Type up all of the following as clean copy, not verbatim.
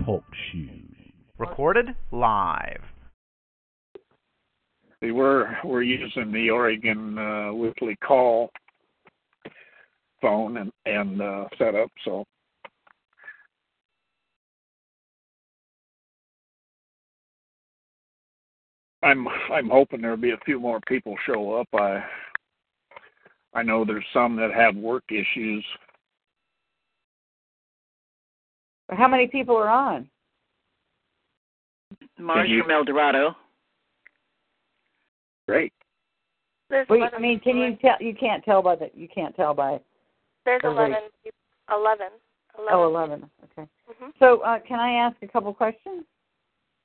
TalkShoe. Recorded live. We're using the Oregon weekly call phone and setup, so. I'm hoping there'll be a few more people show up. I know there's some that have work issues. How many people are on? Marge from El Dorado. Great. Wait, I mean, can you tell? You can't tell by. There's 11. 11. Oh, 11. Okay. Mm-hmm. So, can I ask a couple questions?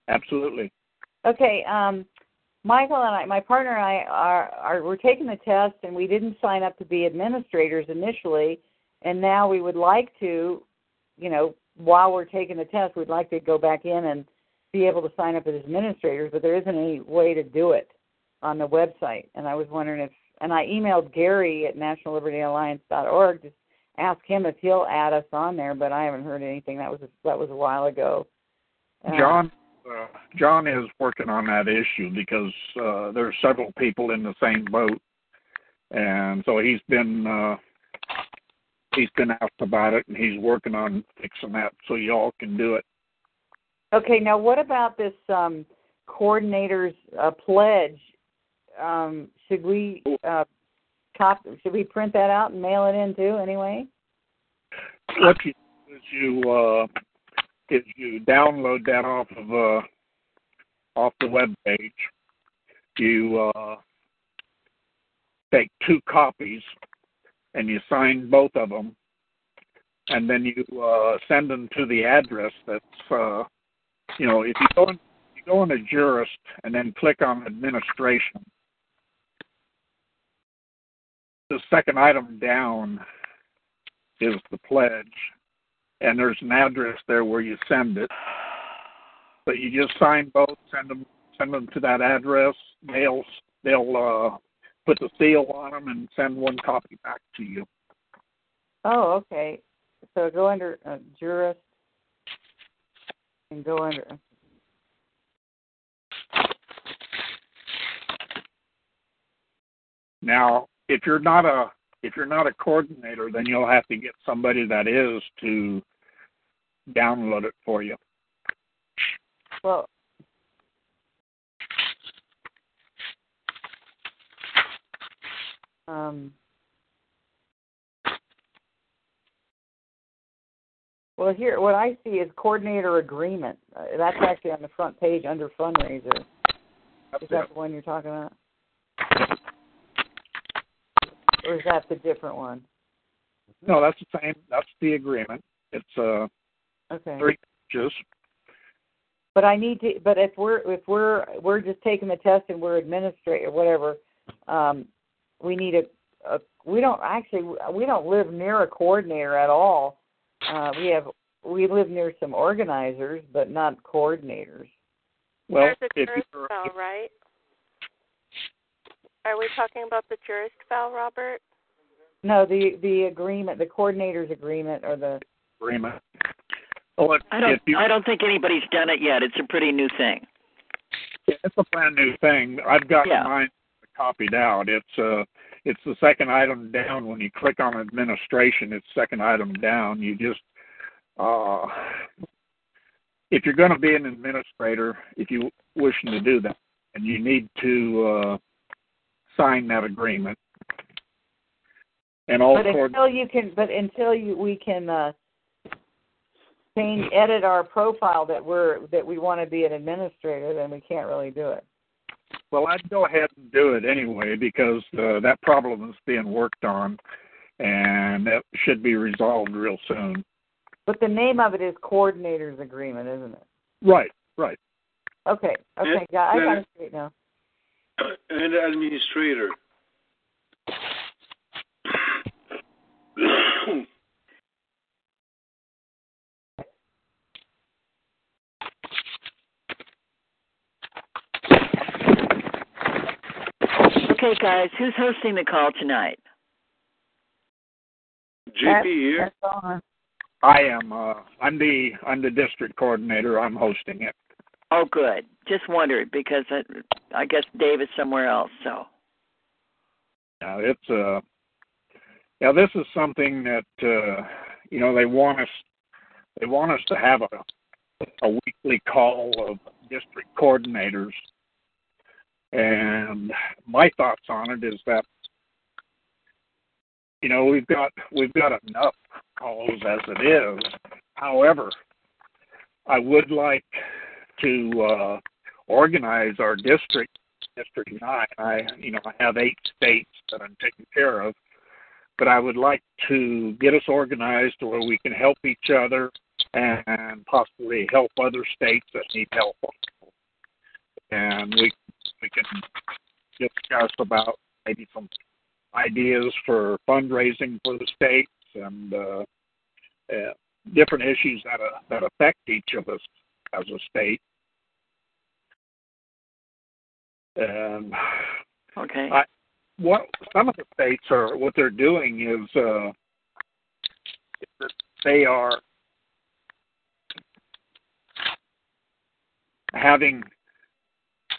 Absolutely. Okay, Michael and I, my partner and I, we're taking the test, and we didn't sign up to be administrators initially, and now we would like to, you know, while we're taking the test, we'd like to go back in and be able to sign up as administrators, but there isn't any way to do it on the website. And I was wondering if, and I emailed Gary at nationallibertyalliance.org to ask him if he'll add us on there, but I haven't heard anything. That was a while ago. John is working on that issue because there are several people in the same boat, and so he's been asked about it, and he's working on fixing that so y'all can do it. Okay, now what about this coordinator's pledge? Should we should we print that out and mail it in too? Anyway, what you do is you download that off the web page. You take two copies and you sign both of them, and then you send them to the address that's if you go into Jurist and then click on administration. The second item down is the pledge. And there's an address there where you send it. But you just sign both, send them to that address. They'll put the seal on them and send one copy back to you. Oh, okay. So go under Jurist and go under. Now, if you're not a coordinator, then you'll have to get somebody that is to download it for you. Well, here what I see is coordinator agreement. That's actually on the front page under fundraiser. Is that the one you're talking about? Or is that the different one? No, that's the same. That's the agreement. It's okay. 3 pages. But I need to. But if we're just taking the test and we're administrator whatever, we need a. We don't live near a coordinator at all. We live near some organizers, but not coordinators. Well, there's a Jurist file, right? Are we talking about the Jurist file, Robert? No, the agreement, the coordinator's agreement, or the agreement. Well, I don't think anybody's done it yet. It's a pretty new thing. Yeah, it's a brand new thing. I've got mine copied out. It's the second item down. When you click on administration, it's second item down. You just if you're going to be an administrator, if you wishing to do that, and you need to. Sign that agreement, and all. But until we can change, edit our profile that we want to be an administrator, then we can't really do it. Well, I'd go ahead and do it anyway because that problem is being worked on, and that should be resolved real soon. But the name of it is Coordinator's Agreement, isn't it? Right, right. Okay, yeah, I got it straight now. And administrator. Okay, guys, who's hosting the call tonight? JP here. I am. I'm the district coordinator. I'm hosting it. Oh, good. Just wondered because I guess Dave is somewhere else. So. Yeah, it's this is something that they want us to have a weekly call of district coordinators. And my thoughts on it is that, you know, we've got enough calls as it is. However, I would like to organize our district, District 9. I have 8 states that I'm taking care of, but I would like to get us organized where we can help each other and possibly help other states that need help. And we can discuss about maybe some ideas for fundraising for the states and different issues that affect each of us as a state. And okay. What some of the states are, what they're doing is that they are having.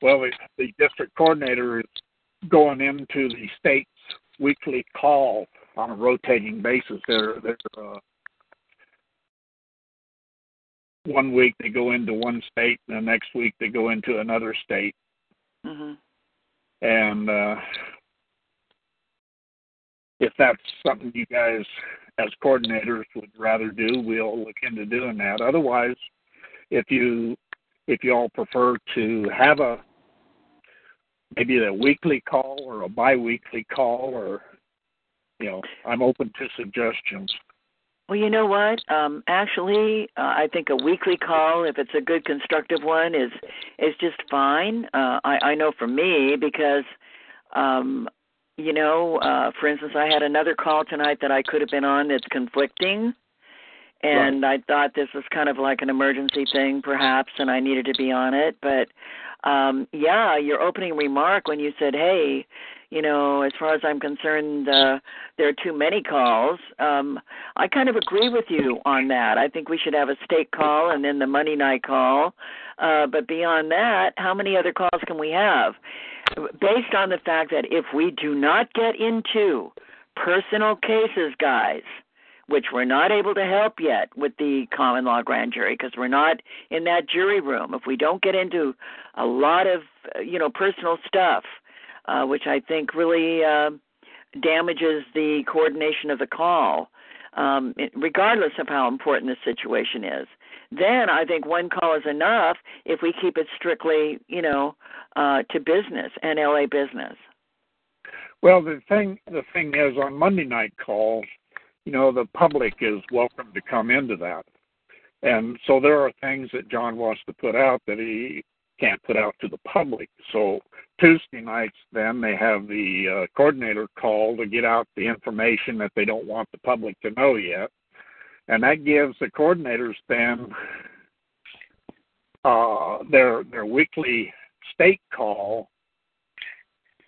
Well, the district coordinator is going into the state's weekly call on a rotating basis. They're 1 week they go into one state, and the next week they go into another state. Mm-hmm. And if that's something you guys as coordinators would rather do, we'll look into doing that. Otherwise, if you all prefer to have maybe a weekly call or a bi-weekly call, or, you know, I'm open to suggestions. Well, you know what? I think a weekly call, if it's a good constructive one, is just fine. I know for me because, for instance, I had another call tonight that I could have been on that's conflicting. And right. I thought this was kind of like an emergency thing, perhaps, and I needed to be on it. But, your opening remark when you said, hey, you know, as far as I'm concerned, there are too many calls. I kind of agree with you on that. I think we should have a state call and then the Monday night call. But beyond that, how many other calls can we have? Based on the fact that if we do not get into personal cases, guys, which we're not able to help yet with the common law grand jury because we're not in that jury room. If we don't get into a lot of, personal stuff, which I think really damages the coordination of the call, regardless of how important the situation is, then I think one call is enough if we keep it strictly, to business, NLA business. Well, the thing is on Monday night calls, the public is welcome to come into that. And so there are things that John wants to put out that he can't put out to the public. So Tuesday nights, then, they have the coordinator call to get out the information that they don't want the public to know yet. And that gives the coordinators then their weekly state call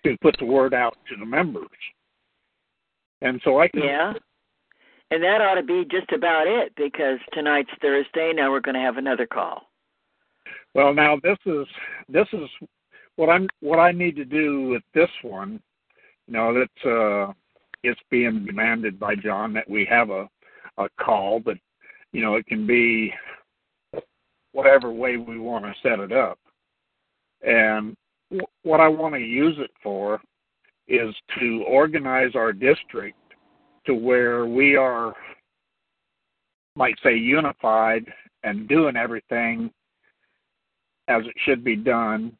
to put the word out to the members. And so I can... Yeah. And that ought to be just about it, because tonight's Thursday. Now we're going to have another call. Well, now this is what I need to do with this one. It's being demanded by John that we have a call, but it can be whatever way we want to set it up. And what I want to use it for is to organize our district to where we are, might say, unified and doing everything as it should be done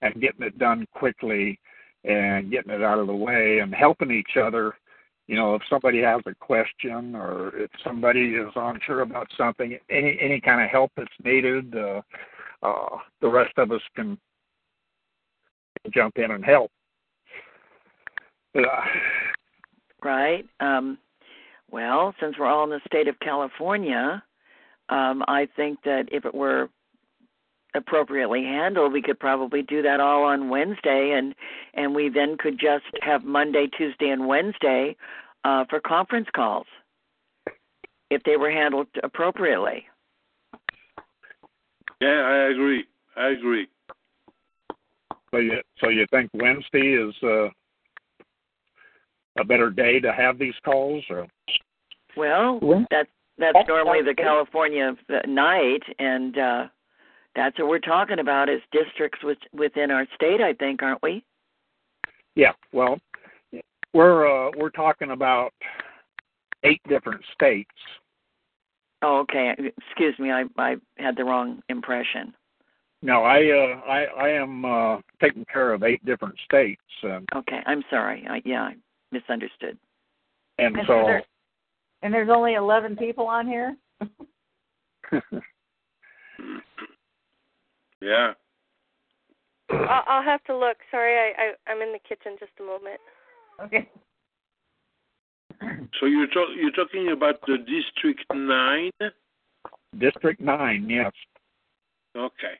and getting it done quickly and getting it out of the way and helping each other you know, if somebody has a question or if somebody is unsure about something, any kind of help that's needed, the rest of us can jump in and help. Right. Well, since we're all in the state of California, I think that if it were appropriately handled, we could probably do that all on Wednesday, and we then could just have Monday, Tuesday, and Wednesday for conference calls if they were handled appropriately. Yeah, I agree. So you think Wednesday is a better day to have these calls? Or? Well, that's normally the California night, and that's what we're talking about is districts within our state, I think, aren't we? Yeah, well, we're talking about 8 different states. Oh, okay. Excuse me, I had the wrong impression. No, I am taking care of 8 different states. Okay, I'm sorry. I misunderstood. And so there's only 11 people on here? Yeah. I'll have to look. Sorry, I'm in the kitchen. Just a moment. Okay. So you're talking about the District 9? District 9, yes. Okay.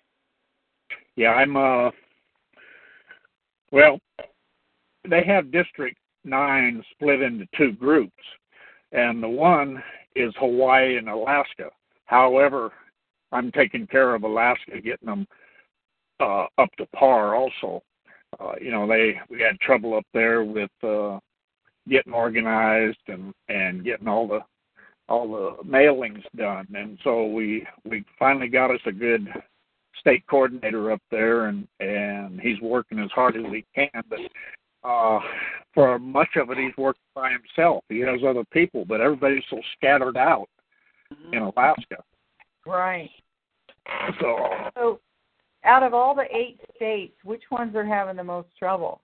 Yeah, I'm. Well, they have District 9 split into 2 groups, and the one is Hawaii and Alaska. However, I'm taking care of Alaska, getting them up to par. Also, we had trouble up there with getting organized and getting all the mailings done, and so we finally got us a good state coordinator up there, and he's working as hard as he can. But for much of it, he's working by himself. He has other people, but everybody's so scattered out in Alaska. Right. So, out of all the 8 states, which ones are having the most trouble?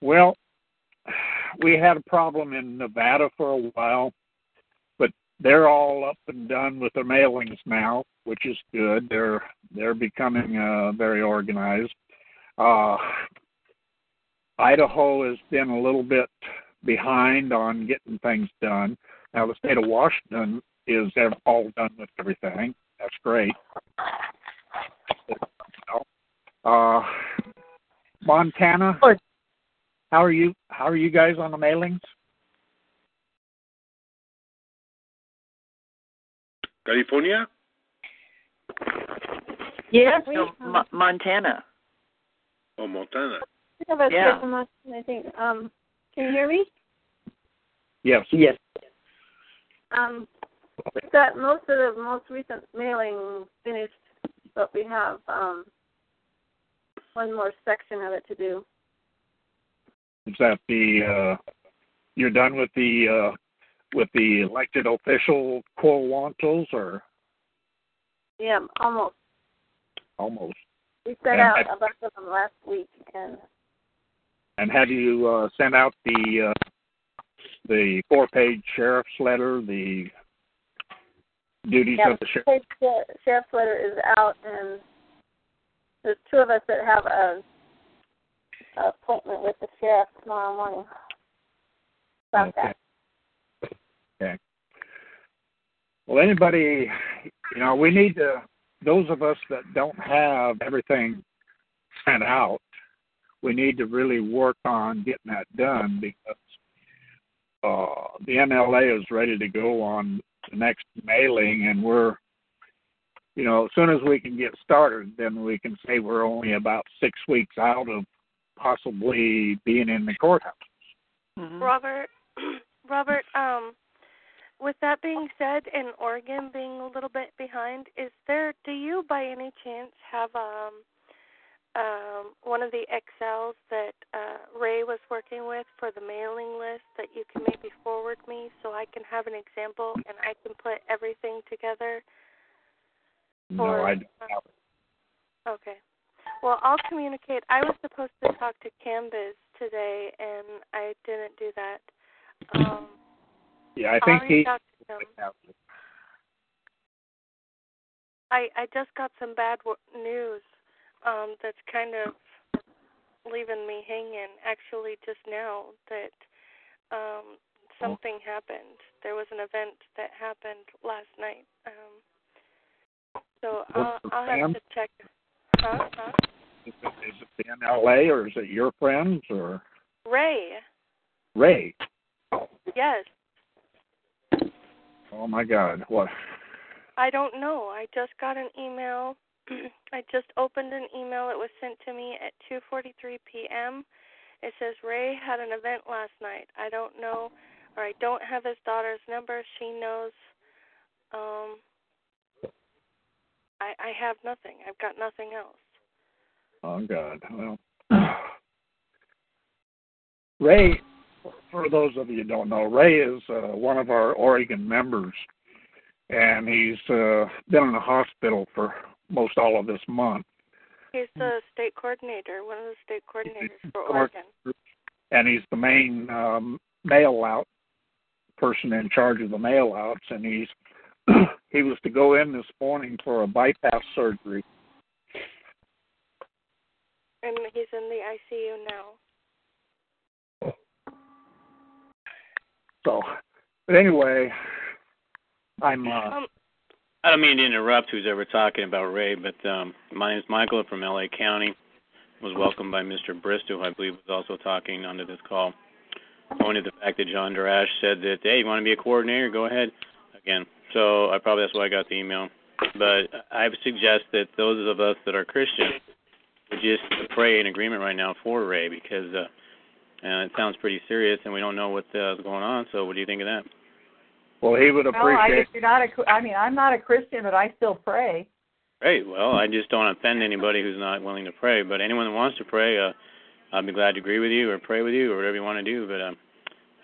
Well, we had a problem in Nevada for a while, but they're all up and done with their mailings now, which is good. They're becoming very organized. Idaho has been a little bit behind on getting things done. Now, the state of Washington is all done with everything. That's great. Montana, how are you guys on the mailings? California? Yes, Montana. Oh, Montana. Yeah. I think. Can you hear me? Yes. We've got most of the most recent mailing finished, but we have one more section of it to do. Is that you're done with the elected official quoantals, or? Yeah, almost. We sent out a bunch of them last week, and have you sent out the 4-page sheriff's letter? The duties of the sheriff. The sheriff's letter is out, and there's 2 of us that have an appointment with the sheriff tomorrow morning. About that. Okay. Well, anybody, we need to. Those of us that don't have everything sent out, we need to really work on getting that done, because the MLA is ready to go on the next mailing, and we're, as soon as we can get started, then we can say we're only about 6 weeks out of possibly being in the courthouse. Mm-hmm. Robert, with that being said, and Oregon being a little bit behind, do you by any chance have one of the Excels that Ray was working with for the mailing list that you can maybe forward me so I can have an example and I can put everything together? No, I don't have it. Okay. Well, I'll communicate. I was supposed to talk to Canvas today, and I didn't do that. Yeah, I think he. I just got some bad news that's kind of leaving me hanging, actually, just now, that something happened. There was an event that happened last night. So I'll have to check. Huh? Is it in L.A., or is it your friends? Or Ray? Yes. Oh, my God. What? I don't know. I just got an email. I just opened an email. It was sent to me at 2:43 p.m. It says, Ray had an event last night. I don't know, or I don't have his daughter's number. She knows. I have nothing. I've got nothing else. Oh, God. Well, Ray, for those of you who don't know, Ray is one of our Oregon members. And he's been in the hospital for most all of this month. He's the state coordinator, one of the state coordinators for Oregon. And he's the main mail-out person in charge of the mail-outs. And he was to go in this morning for a bypass surgery. And he's in the ICU now. So, but anyway... I don't mean to interrupt who's ever talking about Ray, but my name's Michael from L.A. County. I was welcomed by Mr. Bristow, who I believe was also talking onto this call. Pointed to the fact that John Derash said that, hey, you want to be a coordinator? Go ahead. Again, so that's why I got the email. But I would suggest that those of us that are Christian would just pray in agreement right now for Ray, because it sounds pretty serious, and we don't know what's going on. So what do you think of that? Well, he would appreciate... I'm not a Christian, but I still pray. Great. Well, I just don't offend anybody who's not willing to pray. But anyone that wants to pray, I'd be glad to agree with you or pray with you or whatever you want to do. But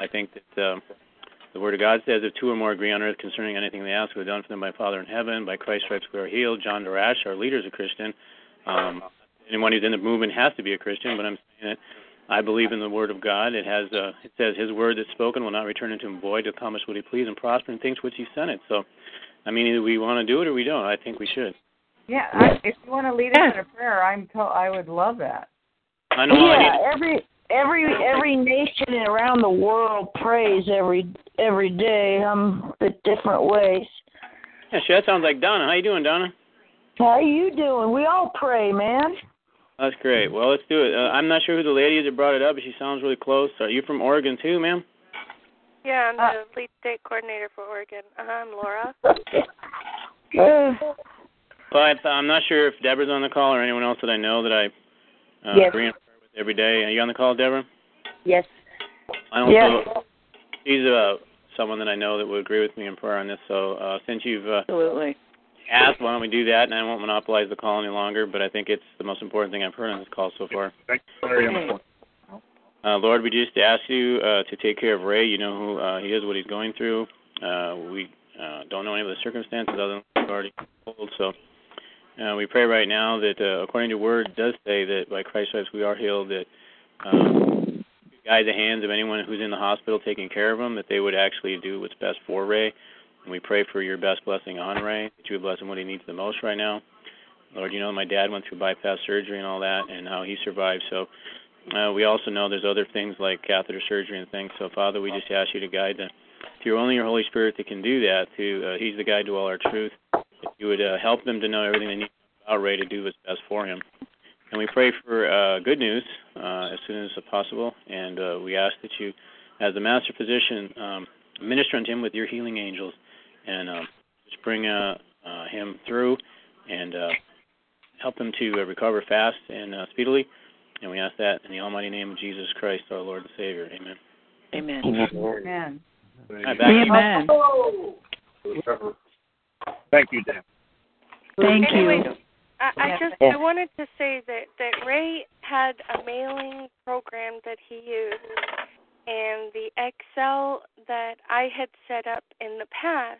I think that the Word of God says, if two or more agree on earth concerning anything they ask, we're done for them by Father in heaven. By Christ's stripes we are healed. John Derash, our leader, is a Christian. Anyone who's in the movement has to be a Christian, but I'm saying that I believe in the Word of God. It says His Word that's spoken will not return into Him void to accomplish what He please and prosper in things which He sent it. So, either we want to do it or we don't. I think we should. Yeah, if you want to lead us in a prayer, I would love that. I know. Yeah, every nation around the world prays every day, but different ways. Yeah, sure, that sounds like Donna. How you doing, Donna? How you doing? We all pray, man. That's great. Well, let's do it. I'm not sure who the lady is that brought it up, but she sounds really close. Are you from Oregon, too, ma'am? Yeah, I'm the lead state coordinator for Oregon. I'm Laura. But I'm not sure if Deborah's on the call or anyone else that I know that I agree with every day. Are you on the call, Deborah? Yes. She's someone that I know that would agree with me in prayer on this, so since you've... Absolutely. Ask, why don't we do that? And I won't monopolize the call any longer, but I think it's the most important thing I've heard on this call so far. Thank you. Very important. Lord, we just ask you to take care of Ray. You know who he is, what he's going through. We don't know any of the circumstances other than what we've already told. So we pray right now that, according to Word, it does say that by Christ's stripes we are healed, that guide the hands of anyone who's in the hospital taking care of him, that they would actually do what's best for Ray. And we pray for your best blessing on Ray, that you would bless him what he needs the most right now. Lord, you know my dad went through bypass surgery and all that and how he survived. So we also know there's other things like catheter surgery and things. So, Father, we just ask you to guide them. Through only your Holy Spirit that can do that, he's the guide to all our truth. That you would help them to know everything they need about Ray to do what's best for him. And we pray for good news as soon as possible. And we ask that you, as the master physician, minister unto him with your healing angels. And just bring him through and help him to recover fast and speedily. And we ask that in the almighty name of Jesus Christ, our Lord and Savior. Amen. Amen. Amen. Amen. Thank you, Dan. Thank you. Anyway, I wanted to say that Ray had a mailing program that he used. And the Excel that I had set up in the past,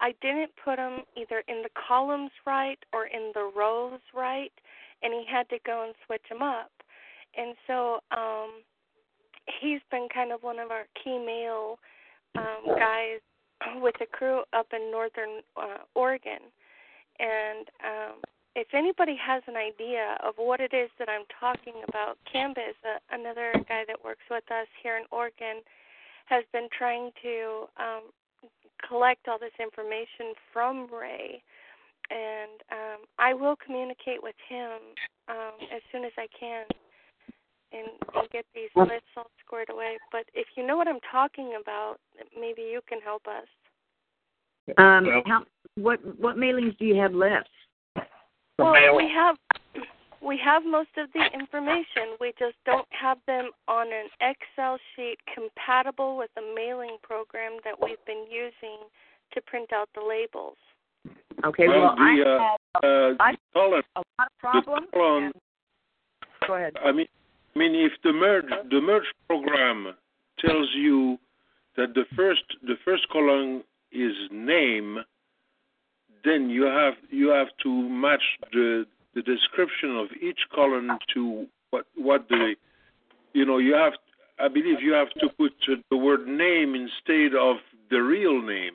I didn't put them either in the columns right or in the rows right, and he had to go and switch them up. And so he's been kind of one of our key male guys with a crew up in northern Oregon. And if anybody has an idea of what it is that I'm talking about, Canvas, another guy that works with us here in Oregon, has been trying to collect all this information from Ray. And I will communicate with him as soon as I can and get these lists all squared away. But if you know what I'm talking about, maybe you can help us. What mailings do you have left? Well, we have most of the information. We just don't have them on an Excel sheet compatible with the mailing program that we've been using to print out the labels. Okay, well, I had a lot of problems. Go ahead. I mean, if the merge program tells you that the first column is name, then you have to match the description of each column to what the, you know, you have, I believe you have to put the word name instead of the real name.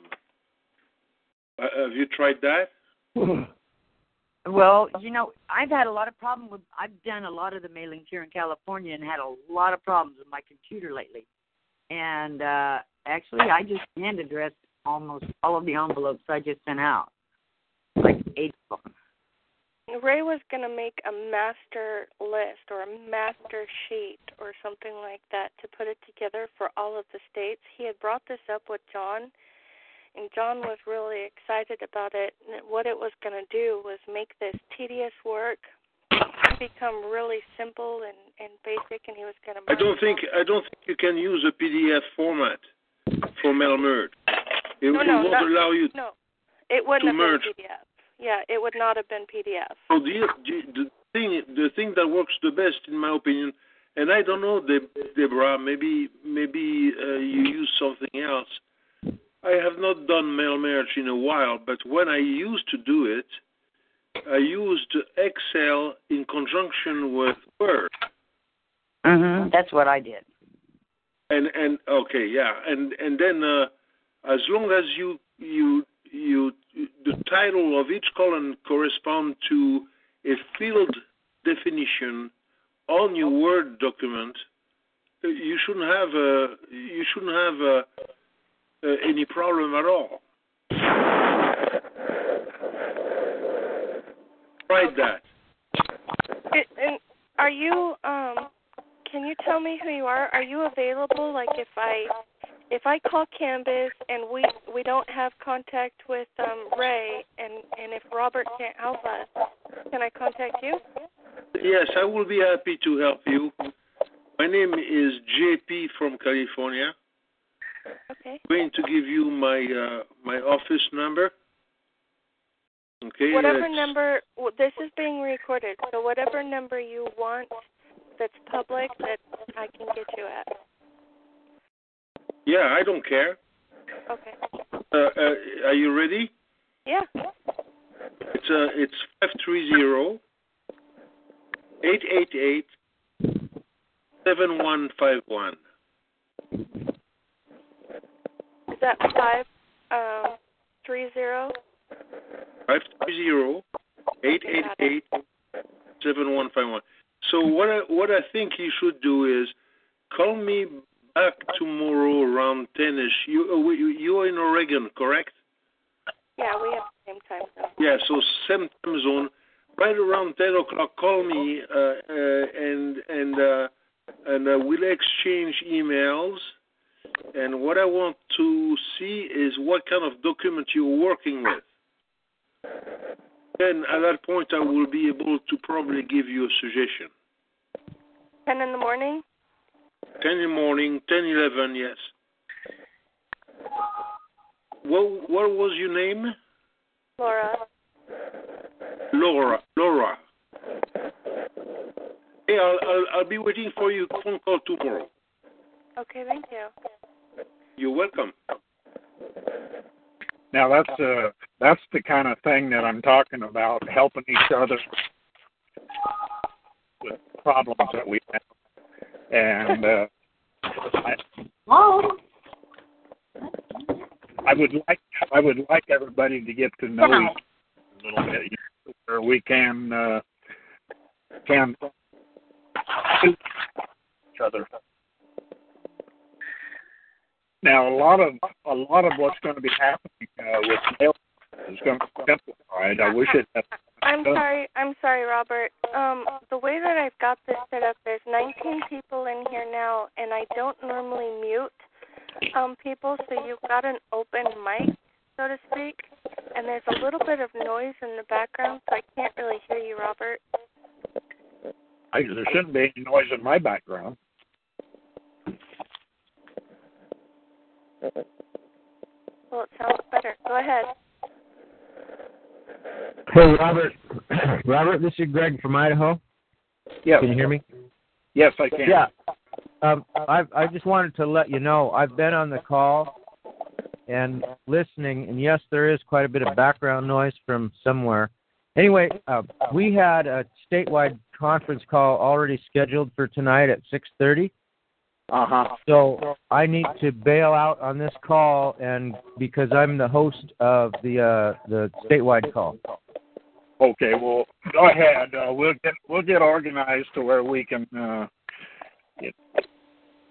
Have you tried that? Well, you know, I've had a lot of problem with, I've done a lot of the mailings here in California and had a lot of problems with my computer lately. And actually, I just hand addressed almost all of the envelopes I just sent out, like 8 of them. Ray was going to make a master list or a master sheet or something like that to put it together for all of the states. He had brought this up with John, and John was really excited about it. And what it was going to do was make this tedious work become really simple and basic. And he was going to. I don't think you can use a PDF format for mail merge. It won't allow you. No, it wouldn't have merge. Been PDF. Yeah, it would not have been PDF. So the thing that works the best, in my opinion, and I don't know, Deborah, maybe you use something else. I have not done mail merge in a while, but when I used to do it, I used Excel in conjunction with Word. Mm-hmm. That's what I did. And okay, yeah, and then as long as you the title of each column corresponds to a field definition on your Word document, you shouldn't have any problem at all. Right, that. And are you? Can you tell me who you are? Are you available? Like if I call Canvas and we don't have contact with Ray, and if Robert can't help us, can I contact you? Yes, I will be happy to help you. My name is JP from California. Okay. I'm going to give you my office number. Okay. Whatever number, this is being recorded, so whatever number you want that's public that I can get you at. Yeah, I don't care. Okay. Are you ready? Yeah. It's 530-888-7151. Is that 530? 530-888-7151. So what I think you should do is call me back tomorrow around 10-ish. You are in Oregon, correct? Yeah, we have the same time zone. Yeah, so same time zone. Right around 10 o'clock, call me and we'll exchange emails. And what I want to see is what kind of document you're working with. Then at that point, I will be able to probably give you a suggestion. 10 in the morning? 10 in the morning, 10, 11, yes. What was your name? Laura. Hey, I'll be waiting for your phone call tomorrow. Okay, thank you. You're welcome. Now that's the kind of thing that I'm talking about, helping each other with problems that we have, and Hello? I would like everybody to get to know each other a little bit, where we can suit each other. Now, a lot of what's going to be happening with mail is going to be simplified. I wish it had. I'm sorry, Robert. The way that I've got this set up, there's 19 people in here now, and I don't normally mute people, so you've got an open mic, so to speak, and there's a little bit of noise in the background, so I can't really hear you, Robert. There shouldn't be any noise in my background. Well, it sounds better. Go ahead. Hey, Robert, this is Greg from Idaho. Yeah. Can you hear me? Yes, I can. Yeah. I just wanted to let you know I've been on the call and listening, and yes, there is quite a bit of background noise from somewhere. Anyway, we had a statewide conference call already scheduled for tonight at 6:30. Uh-huh. So I need to bail out on this call, and because I'm the host of the statewide call. Okay, well, go ahead. We'll get organized to where we can get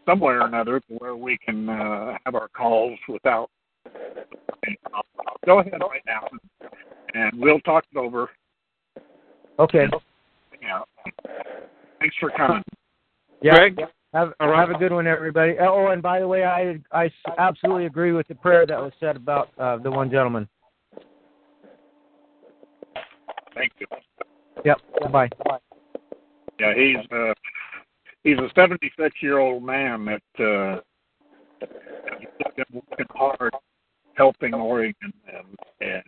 somewhere or another to where we can have our calls without. I'll go ahead right now, and we'll talk it over. Okay. Yeah. Thanks for coming. Yeah. Greg? Have a good one, everybody. Oh, and by the way, I absolutely agree with the prayer that was said about the one gentleman. Thank you. Yep. Bye. Yeah, he's a 76-year-old man that has been working hard, helping Oregon, and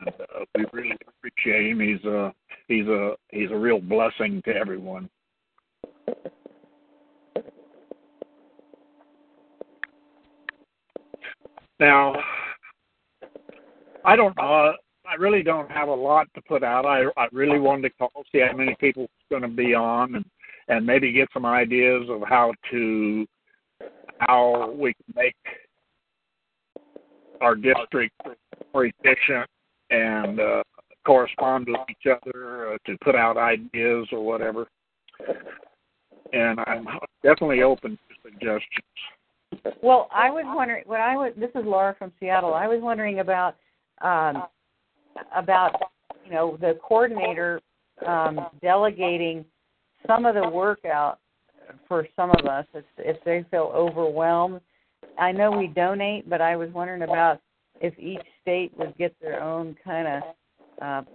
we really appreciate him. He's a real blessing to everyone. Now, I don't know. I really don't have a lot to put out. I really wanted to call, see how many people it's going to be on, and maybe get some ideas of how we can make our district more efficient and correspond with each other to put out ideas or whatever. And I'm definitely open to suggestions. Well, I was wondering. This is Laura from Seattle. I was wondering about the coordinator delegating some of the work out for some of us if they feel overwhelmed. I know we donate, but I was wondering about if each state would get their own kind of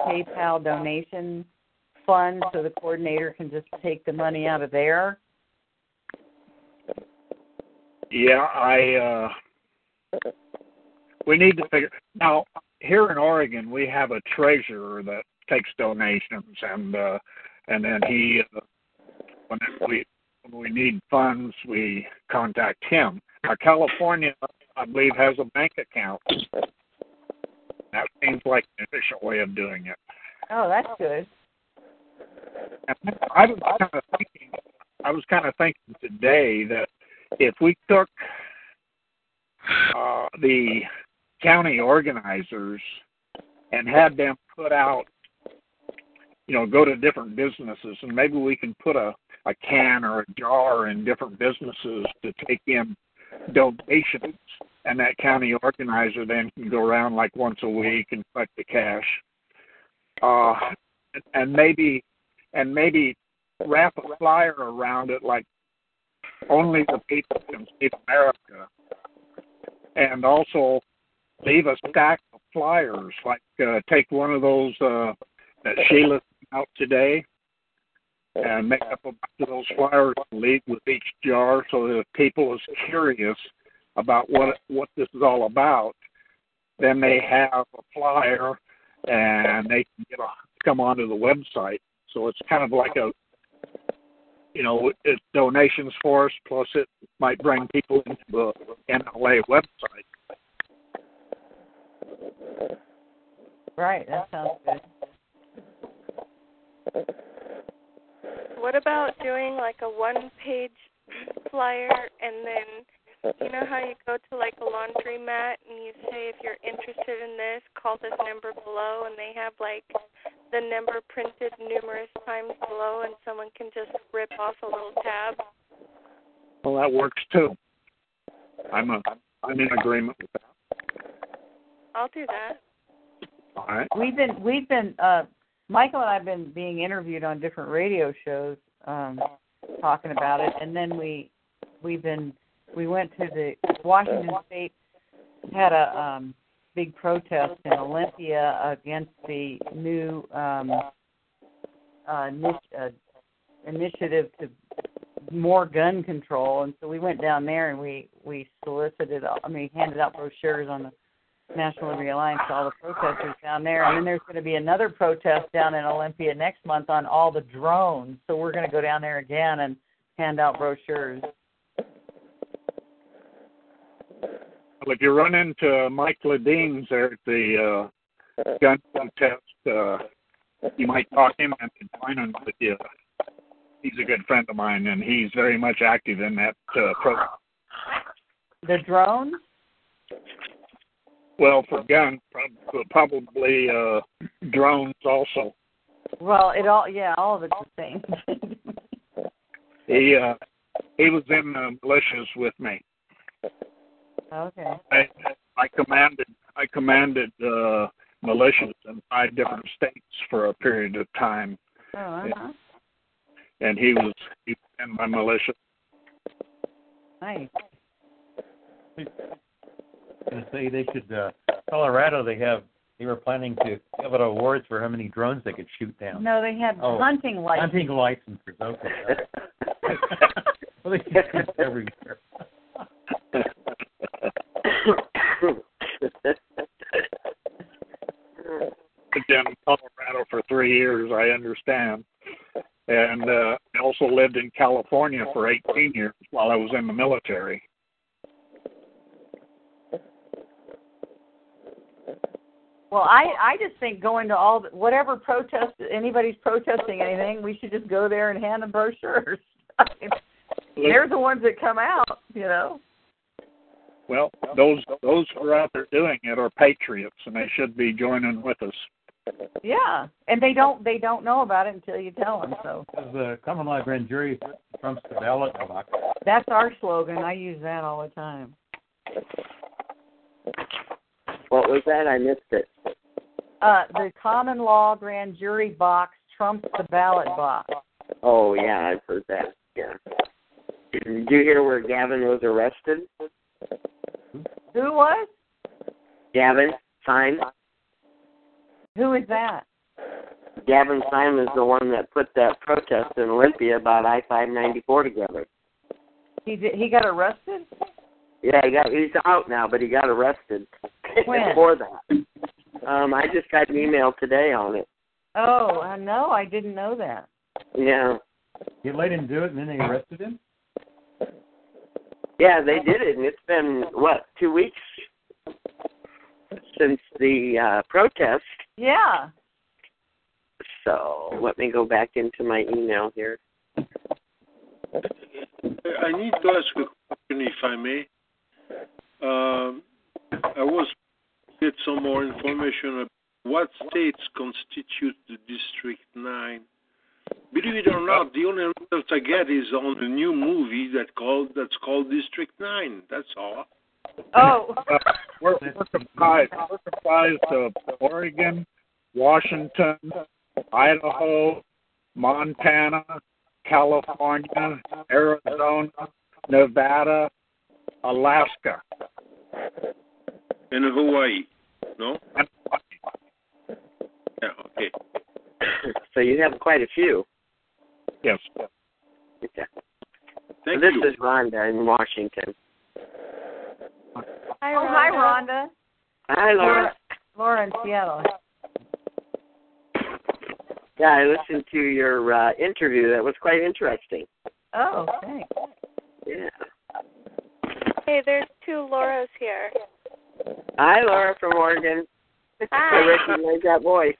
PayPal donation fund, so the coordinator can just take the money out of there. Yeah, we need to figure. Now, here in Oregon, we have a treasurer that takes donations, and then he, when we need funds, we contact him. Now, California, I believe, has a bank account. That seems like an efficient way of doing it. Oh, that's good. And I was kind of thinking today that if we took the county organizers and had them put out, go to different businesses, and maybe we can put a can or a jar in different businesses to take in donations, and that county organizer then can go around like once a week and collect the cash. And maybe wrap a flyer around it like, only the people can save America, and also leave a stack of flyers, like take one of those that Sheila sent out today and make up a bunch of those flyers and leave with each jar, so that if people is curious about what this is all about, then they have a flyer and they can come onto the website. So it's kind of like a it's donations for us, plus it might bring people into the NLA website. Right, that sounds good. What about doing like a one-page flyer and then You know how you go to like a laundromat and you say, if you're interested in this, call this number below, and they have like the number printed numerous times below, and someone can just rip off a little tab? Well, that works too. I'm in agreement with that. I'll do that. All right. We've been Michael and I've been being interviewed on different radio shows talking about it, and then we went to the Washington State had a big protest in Olympia against the new initiative to more gun control, and so we went down there and we handed out brochures on the National Liberty Alliance to all the protesters down there, and then there's going to be another protest down in Olympia next month on all the drones, so we're going to go down there again and hand out brochures. Well, if you run into Mike Ledeen's there at the gun contest, you might talk him into joining with you. He's a good friend of mine, and he's very much active in that program. The drones? Well, for guns, probably drones also. Well, all of it's the same. He was in the militias with me. Okay. I commanded militias in 5 different states for a period of time. Oh, uh-huh. And he was in my militia. Nice. I say they should. Colorado, they were planning to give out awards for how many drones they could shoot down. No, they had hunting licenses. Hunting licenses. Okay. Well, they shoot everywhere. I've been in Colorado for 3 years, I understand, and I also lived in California for 18 years while I was in the military. Well, I just think going to whatever protest, anybody's protesting anything, we should just go there and hand them brochures. I mean, they're the ones that come out, you know. Well, those who are out there doing it are patriots, and they should be joining with us. Yeah, and they don't know about it until you tell them. So the common law grand jury trumps the ballot box. That's our slogan. I use that all the time. What was that? I missed it. The common law grand jury box trumps the ballot box. Oh yeah, I've heard that. Yeah. Did you hear where Gavin was arrested? Who was? Gavin Syme. Who is that? Gavin Syme is the one that put that protest in Olympia about I-594 together. He got arrested? Yeah, he's out now, but he got arrested. When? For that. I just got an email today on it. Oh, I know. I didn't know that. Yeah. You let him do it and then they arrested him? Yeah, they did it, and it's been, 2 weeks since the protest. Yeah. So let me go back into my email here. I need to ask a question, if I may. I was get some more information about what states constitute the District 9. Believe it or not, the only result I get is on the new movie that's called District 9. That's all. Oh. We're comprised. We're comprised of Oregon, Washington, Idaho, Montana, California, Arizona, Nevada, Alaska. And Hawaii, no? And Hawaii. Yeah, okay. So you have quite a few. Yes. Okay. Thank you. This is Rhonda in Washington. Hi, Rhonda. Hi, Rhonda. Hi, Laura. Laura in Seattle. Yeah, I listened to your interview. That was quite interesting. Oh, thanks. Yeah. Hey, there's 2 Lauras here. Hi, Laura from Oregon. Hi. I recognize that voice.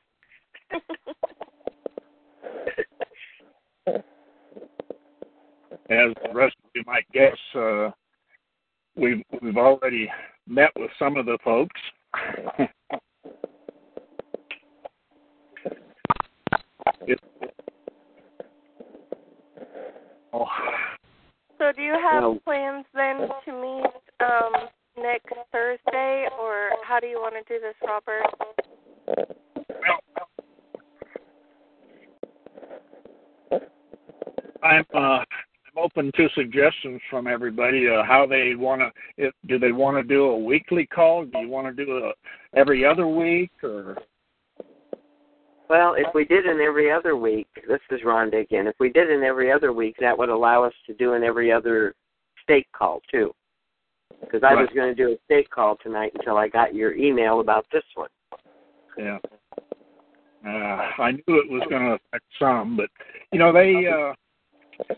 As the rest of you might guess, We've already met with some of the folks. So do you have plans then to meet next Thursday, or how do you want to do this, Robert? Well, I'm open to suggestions from everybody. How they want to? Do they want to do a weekly call? Do you want to do a every other week? Or well, if we did an every other week, this is Rhonda again. If we did an every other week, that would allow us to do an every other state call too. Because I was going to do a state call tonight until I got your email about this one. Yeah. I knew it was going to affect some, but, you know, they,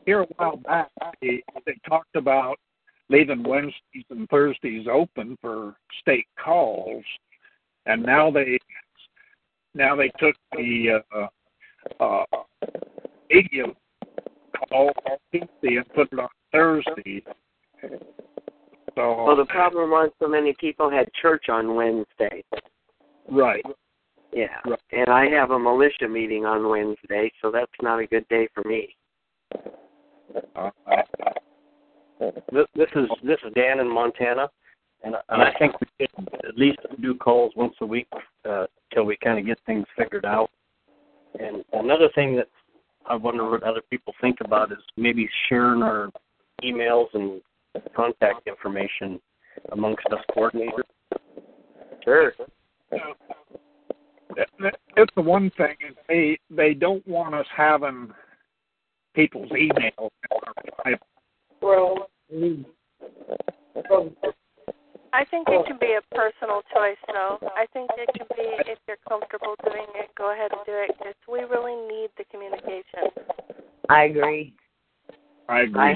here a while back, they talked about leaving Wednesdays and Thursdays open for state calls, and now they took the media call on Tuesday and put it on Thursday. So, well, the problem was so many people had church on Wednesday. Right. Yeah, right. And I have a militia meeting on Wednesday, so that's not a good day for me. This is Dan in Montana, and I think we should at least do calls once a week till we kind of get things figured out. And another thing that I wonder what other people think about is maybe sharing our emails and contact information amongst us coordinators. Sure. It's the one thing is they don't want us having people's emails. Well, I think it can be a personal choice, though. I think it can be, if you're comfortable doing it, go ahead and do it, because we really need the communication. I agree. I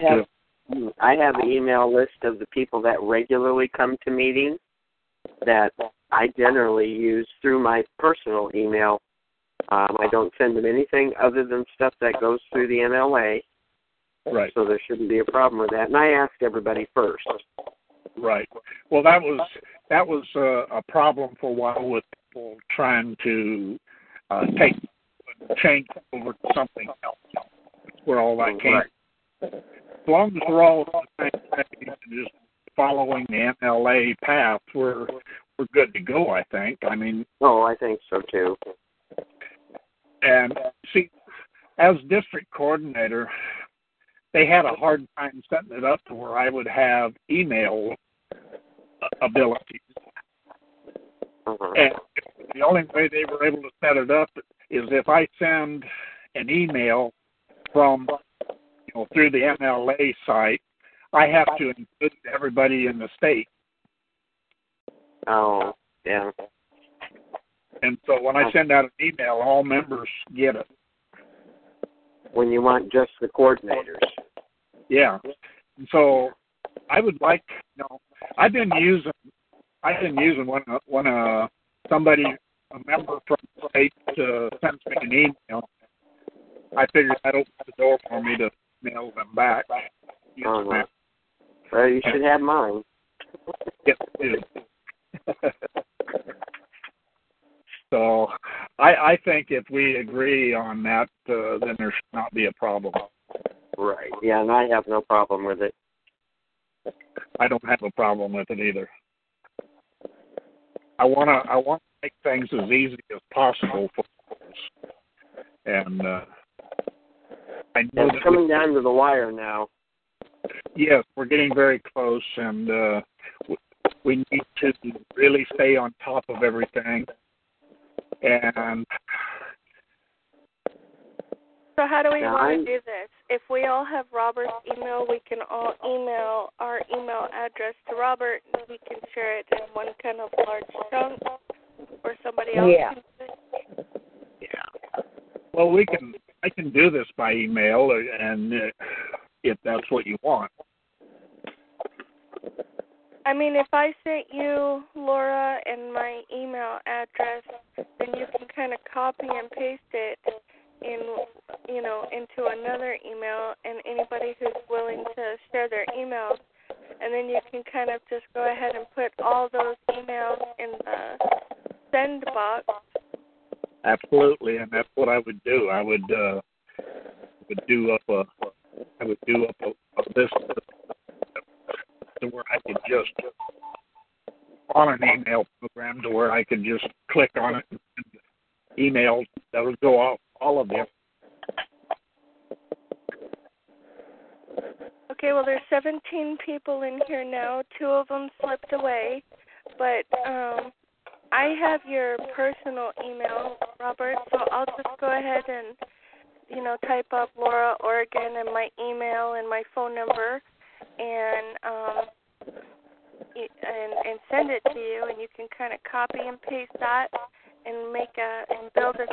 have an email list of the people that regularly come to meetings that I generally use through my personal email. I don't send them anything other than stuff that goes through the MLA. Right. So there shouldn't be a problem with that. And I asked everybody first. Right. Well, that was a problem for a while with people trying to change over to something else. That's where all that came. Right. As long as we're all on the same page and just following the MLA path, we're good to go, I think. I mean, I think so too. And see, as district coordinator, they had a hard time setting it up to where I would have email abilities. Uh-huh. And the only way they were able to set it up is if I send an email from through the MLA site, I have to include everybody in the state. Oh, yeah. And so when I send out an email, all members get it. When you want just the coordinators. Yeah. And so I would like, I've been using when somebody, a member from the state, sends me an email. I figured that opens the door for me to mail them back. Well, you should have mine. Yes, I do. So I think if we agree on that, then there should not be a problem. Right. Yeah, and I have no problem with it. I don't have a problem with it either. I want to make things as easy as possible for us. And I know it's coming down to the wire now. Yes, we're getting very close, and we need to really stay on top of everything. And so how do we want to do this? If we all have Robert's email, we can all email our email address to Robert, and we can share it in one kind of large chunk, or somebody else can do it. Yeah. Well, I can do this by email, and if that's what you want. I mean, if I sent you, Laura, and my email address, then you can kind of copy and paste it in, into another email, and anybody who's willing to share their email and then you can kind of just go ahead and put all those emails in the send box. Absolutely, and that's what I would do. I would do up a I would do up a list to where I could just on an email program to where I could just click on it and email that would go off all of them. Okay, well, there's 17 people in here now. 2 of them slipped away, but I have your personal email, Robert, so I'll just go ahead and, you know, type up Laura Oregon and my email and my phone number and send it to you, and you can kind of copy and paste that and build an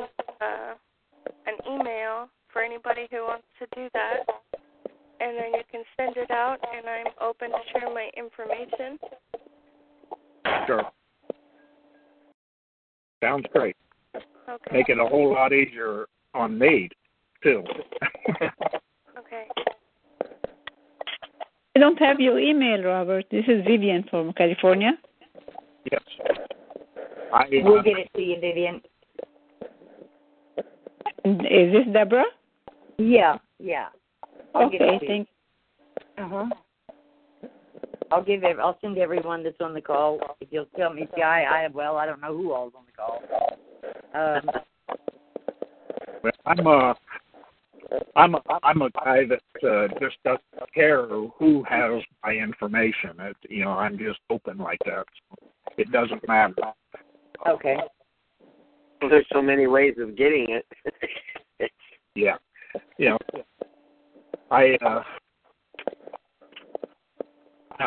email for anybody who wants to do that. And then you can send it out, and I'm open to share my information. Sure. Sounds great. Okay. Make it a whole lot easier on me, too. Okay. I don't have your email, Robert. This is Vivian from California. Yes. We'll get it to you, Vivian. Is this Deborah? Yeah. Okay, thank you. I'll send everyone that's on the call. If you'll tell me, I don't know who all's on the call. I'm a guy that just doesn't care who has my information. I'm just open like that. So it doesn't matter. Okay. There's so many ways of getting it.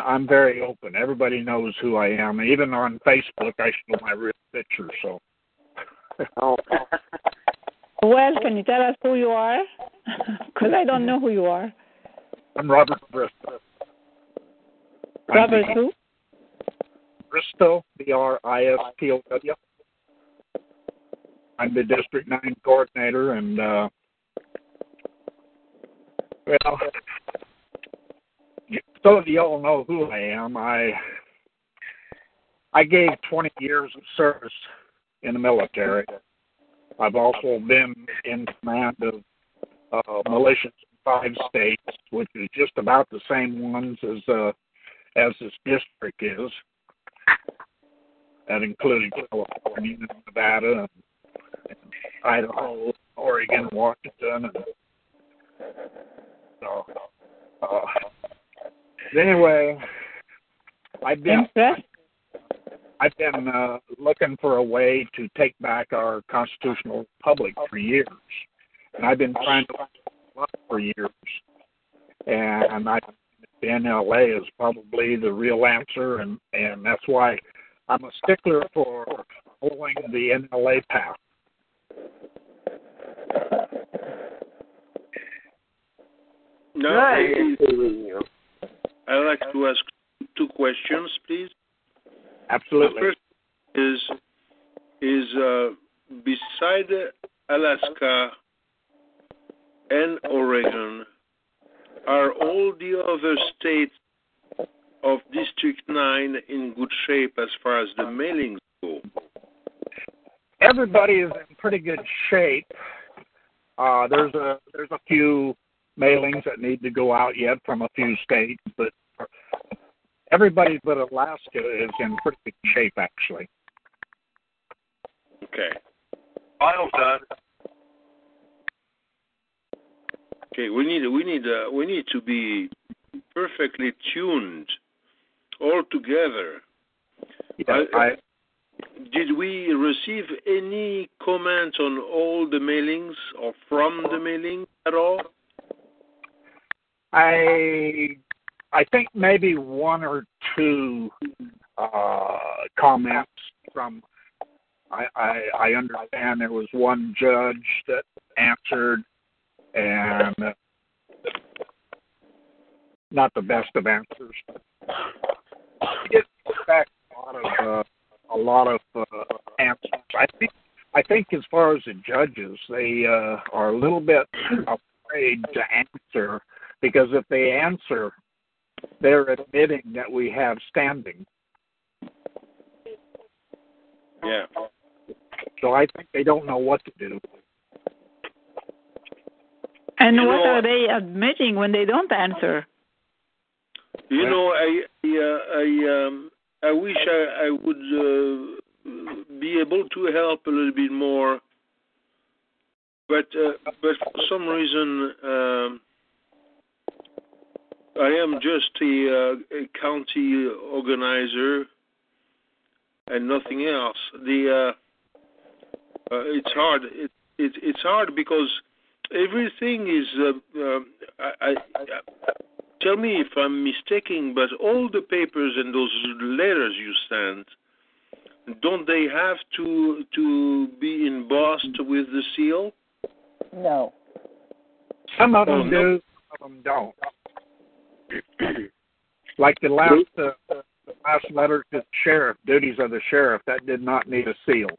I'm very open. Everybody knows who I am. Even on Facebook, I show my real picture. So. Well, can you tell us who you are? Because I don't know who you are. I'm Robert Bristow. Robert who? Bristow, B-R-I-S-T-O-W. I'm the District 9 coordinator, and well, so do y'all know who I am. I gave 20 years of service in the military. I've also been in command of militias in 5 states, which is just about the same ones as this district is. That included California, Nevada, and Idaho, Oregon, Washington, and so, anyway, I've been looking for a way to take back our constitutional republic for years, and I've been trying to look for years, and I in LA is probably the real answer, and that's why I'm a stickler for following the NLA path. No, I'd like to ask 2 questions, please. Absolutely. The first is beside Alaska and Oregon, are all the other states of District 9 in good shape as far as the mailings go? Everybody is in pretty good shape. There's a few mailings that need to go out yet from a few states, but everybody but Alaska is in pretty good shape, actually. Okay. Final time. Okay, we need to be perfectly tuned all together. Yeah, did we receive any comment on all the mailings or from the mailings at all? I think maybe 1 or 2 comments from. I understand there was 1 judge that answered, and not the best of answers. We did expect a lot of answers. I think as far as the judges, they are a little bit afraid to answer. Because if they answer, they're admitting that we have standing. Yeah. So I think they don't know what to do. And what are they admitting when they don't answer? You know, I wish I would be able to help a little bit more, but for some reason I am just a county organizer and nothing else. It's hard. It's hard because everything is. Tell me if I'm mistaken, but all the papers and those letters you send, don't they have to be embossed with the seal? No. Some of them do, some of them don't. Like the last letter to the sheriff, duties of the sheriff, that did not need a seal.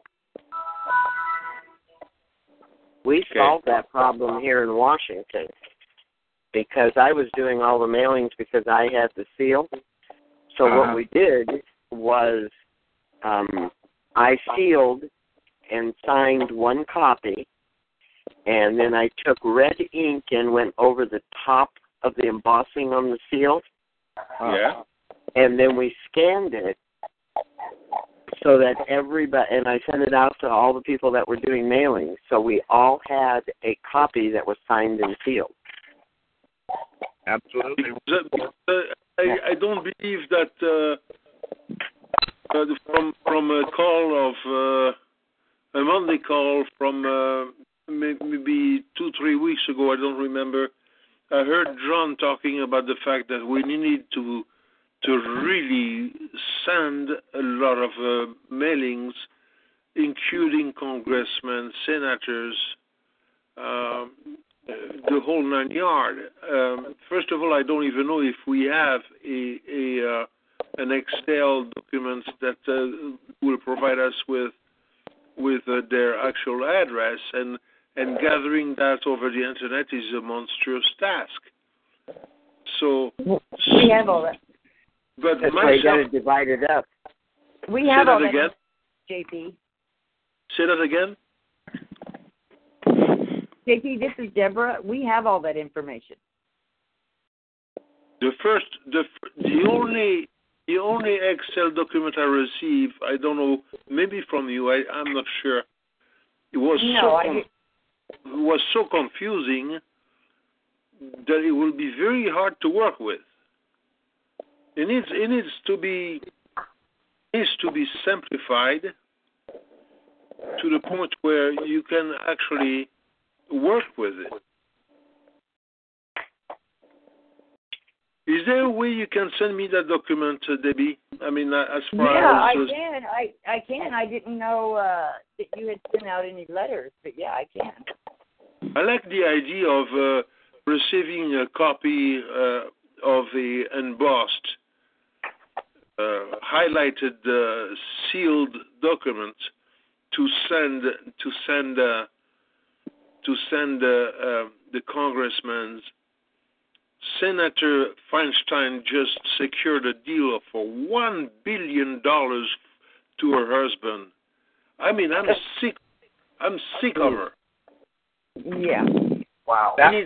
We solved that problem here in Washington. Because I was doing all the mailings because I had the seal. So what we did was I sealed and signed one copy, and then I took red ink and went over the top of the embossing on the seal. Yeah. And then we scanned it so that everybody, and I sent it out to all the people that were doing mailings. So we all had a copy that was signed and sealed. Absolutely. I don't believe that from a call of a Monday call from maybe 2-3 weeks ago, I don't remember. I heard John talking about the fact that we need to really send a lot of mailings, including congressmen, senators. The whole nine yard. First of all, I don't even know if we have an Excel document that will provide us with their actual address, and gathering that over the internet is a monstrous task. So we have all that. But that's why you got to divide it up. We have all that. Again. JP. Say that again. JP, this is Deborah. We have all that information. The only Excel document I received, I don't know, maybe from you, I'm not sure. It was so confusing that it will be very hard to work with. It needs to be simplified to the point where you can actually work with it. Is there a way you can send me that document, Debbie? I mean, as far as... Yeah, I can. I didn't know that you had sent out any letters, but yeah, I can. I like the idea of receiving a copy of the embossed, highlighted, sealed document to send the congressmen. Senator Feinstein just secured a deal for $1 billion to her husband. I mean, I'm sick of her. Yeah. Wow. That to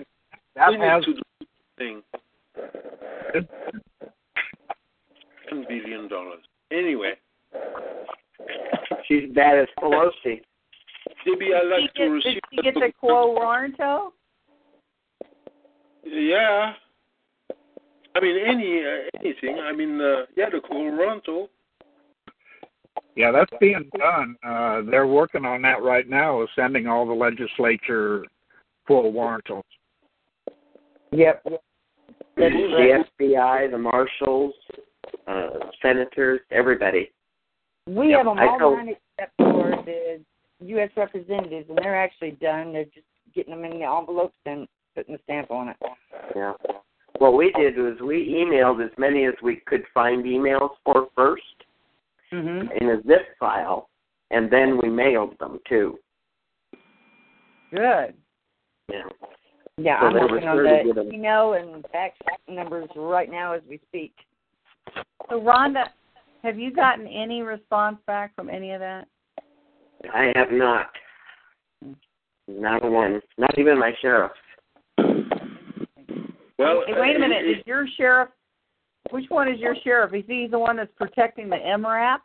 do something. $1 billion. Anyway. She's bad as Pelosi. Debbie, I like to receive. Did she get the quo warranto? Yeah. I mean, anything. I mean, the quo warranto. Yeah, that's being done. They're working on that right now, sending all the legislature quo warrantos. Yep. The FBI, the marshals, senators, everybody. We have them all done except for the U.S. representatives, and they're actually done. They're just getting them in the envelopes and putting the stamp on it. Yeah. What we did was we emailed as many as we could find emails for first in a zip file, and then we mailed them, too. Good. Yeah. Yeah, so I'm working on the email and fax numbers right now as we speak. So, Rhonda, have you gotten any response back from any of that? I have not. Not one. Not even my sheriff. Well, wait a minute. Is your sheriff? Which one is your sheriff? Is he the one that's protecting the MRAP?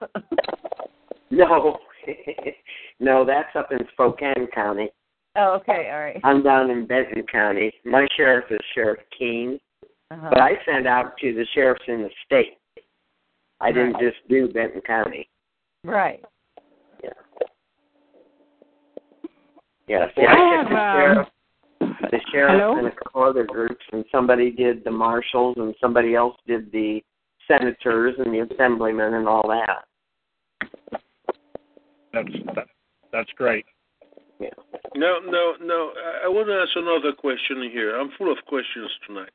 No. No, that's up in Spokane County. Oh, okay, all right. I'm down in Benton County. My sheriff is Sheriff Keene, but I send out to the sheriffs in the state. I didn't just do Benton County. Right. Yeah. Yeah, see, I sent the sheriff and a couple other groups, and somebody did the marshals, and somebody else did the senators and the assemblymen and all that. That's great. Yeah. No. I want to ask another question here. I'm full of questions tonight.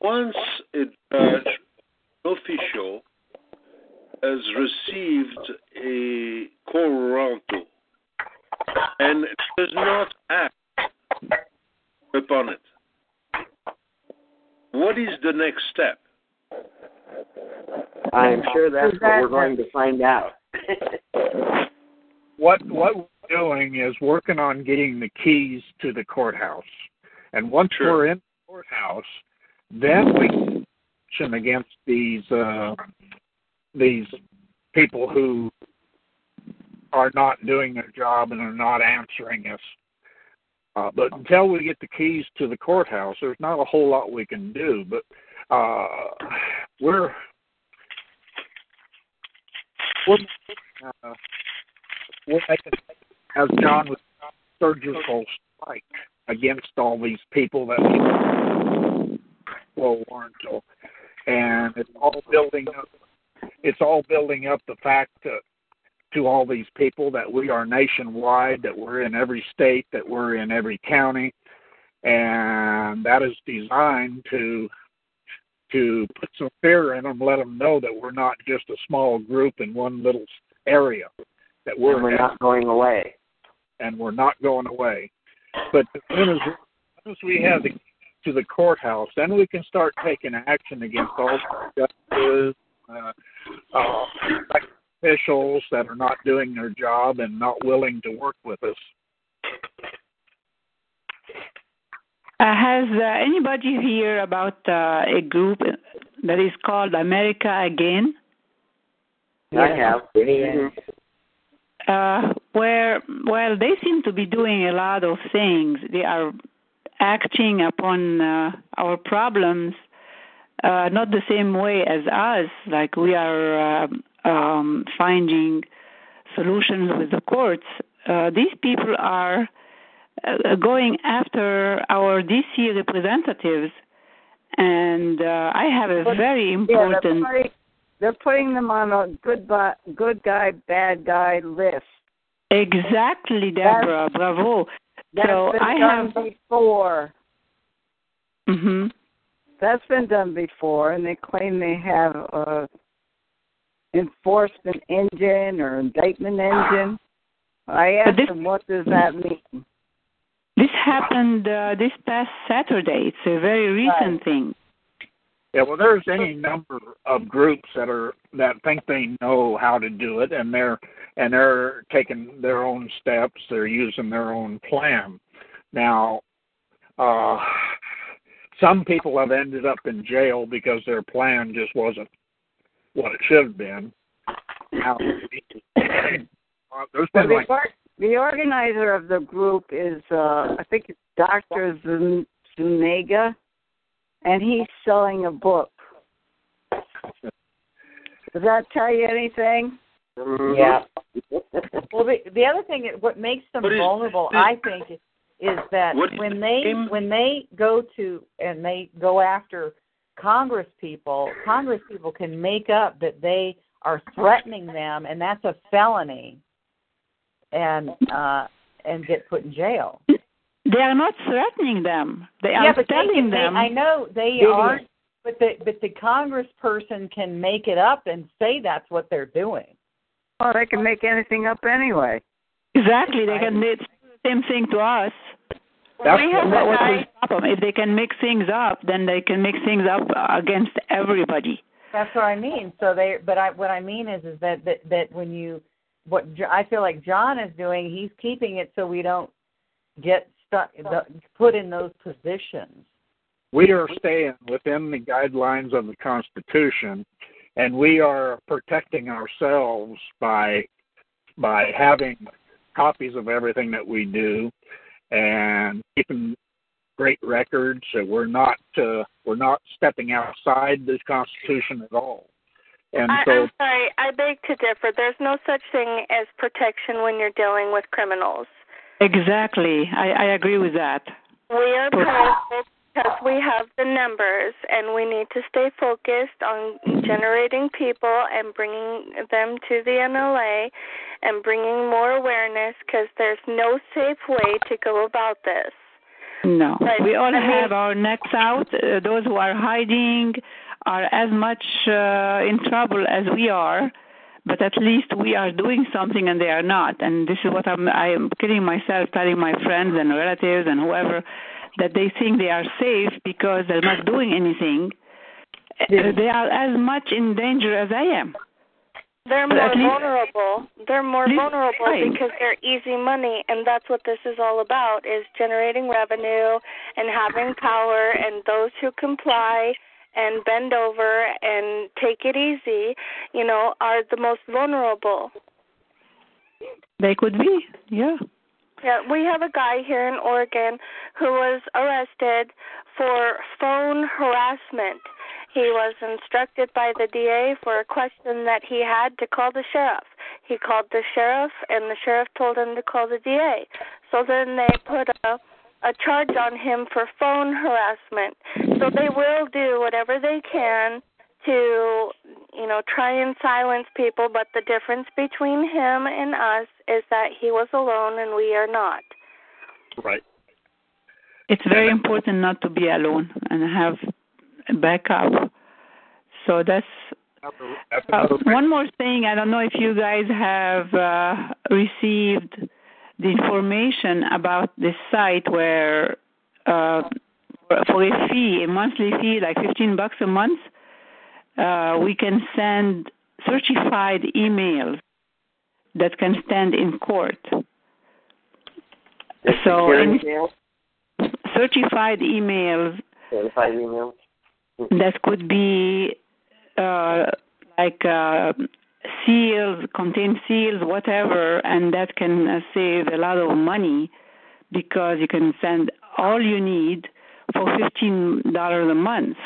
Once a judge official has received a coronto and does not act upon it, what is the next step? I'm sure that's what we're going to find out. What we're doing is working on getting the keys to the courthouse. And once we're in the courthouse, then we can action against these people who are not doing their job and are not answering us. But until we get the keys to the courthouse, there's not a whole lot we can do. But we're making, as John was, surgical strike against all these people that will warrant, and it's all building up. It's all building up the fact to all these people that we are nationwide, that we're in every state, that we're in every county, and that is designed to put some fear in them, let them know that we're not just a small group in one little area. That we're not going away. And we're not going away. But as soon as we have the to the courthouse, then we can start taking action against all justices, officials that are not doing their job and not willing to work with us. Has anybody here about a group that is called America Again? I have. Well, they seem to be doing a lot of things. They are acting upon our problems, not the same way as us. Like we are finding solutions with the courts. These people are going after our D.C. representatives, and I have a very important. They're putting them on a good guy, bad guy list. Exactly, Deborah. Bravo. That's so been done before. Mm-hmm. That's been done before, and they claim they have an enforcement engine or indictment engine. I asked them, what does that mean? This happened this past Saturday. It's a very recent thing. Yeah, well, there's any number of groups that think they know how to do it, and they're taking their own steps. They're using their own plan. Now, some people have ended up in jail because their plan just wasn't what it should have been. Now, the organizer of the group is, I think, it's Dr. Zuniga. And he's selling a book. Does that tell you anything? Yeah. Well, the other thing, what makes them vulnerable, I think, is that when they go to and they go after Congress people can make up that they are threatening them, and that's a felony, and get put in jail. They are not threatening them. They are telling them. I know they aren't, but the congressperson can make it up and say that's what they're doing. Well, they can make anything up anyway. Exactly. They can same thing to us. We have what will stop them. If they can mix things up, then they can mix things up against everybody. That's what I mean. So they, but I, what I mean is that, that when you, what I feel like John is doing, he's keeping it so we don't get stuck, put in those positions. We are staying within the guidelines of the Constitution, and we are protecting ourselves by having copies of everything that we do and keeping great records. So we're not stepping outside the Constitution at all. And I'm sorry, I beg to differ. There's no such thing as protection when you're dealing with criminals. Exactly. I agree with that. We are powerful because we have the numbers, and we need to stay focused on generating people and bringing them to the NLA and bringing more awareness, because there's no safe way to go about this. No. But we all have our necks out. Those who are hiding are as much in trouble as we are, but at least we are doing something and they are not. And this is what I am kidding myself, telling my friends and relatives and whoever, that they think they are safe because they're not doing anything. Yeah. They are as much in danger as I am. They're more vulnerable. They're more vulnerable because they're easy money, and that's what this is all about, is generating revenue and having power, and those who comply and bend over and take it easy, you know, are the most vulnerable. They could be, yeah. Yeah, we have a guy here in Oregon who was arrested for phone harassment. He was instructed by the DA for a question that he had to call the sheriff. He called the sheriff, and the sheriff told him to call the DA. So then they put a charge on him for phone harassment. So they will do whatever they can to, you know, try and silence people, but the difference between him and us is that he was alone and we are not. Right. It's very important not to be alone and have backup. So that's one more thing. I don't know if you guys have received the information about this site where for a fee, a monthly fee, like $15 a month, we can send certified emails that can stand in court. So certified emails that could be seals, contain seals, whatever, and that can save a lot of money, because you can send all you need for $15 a month.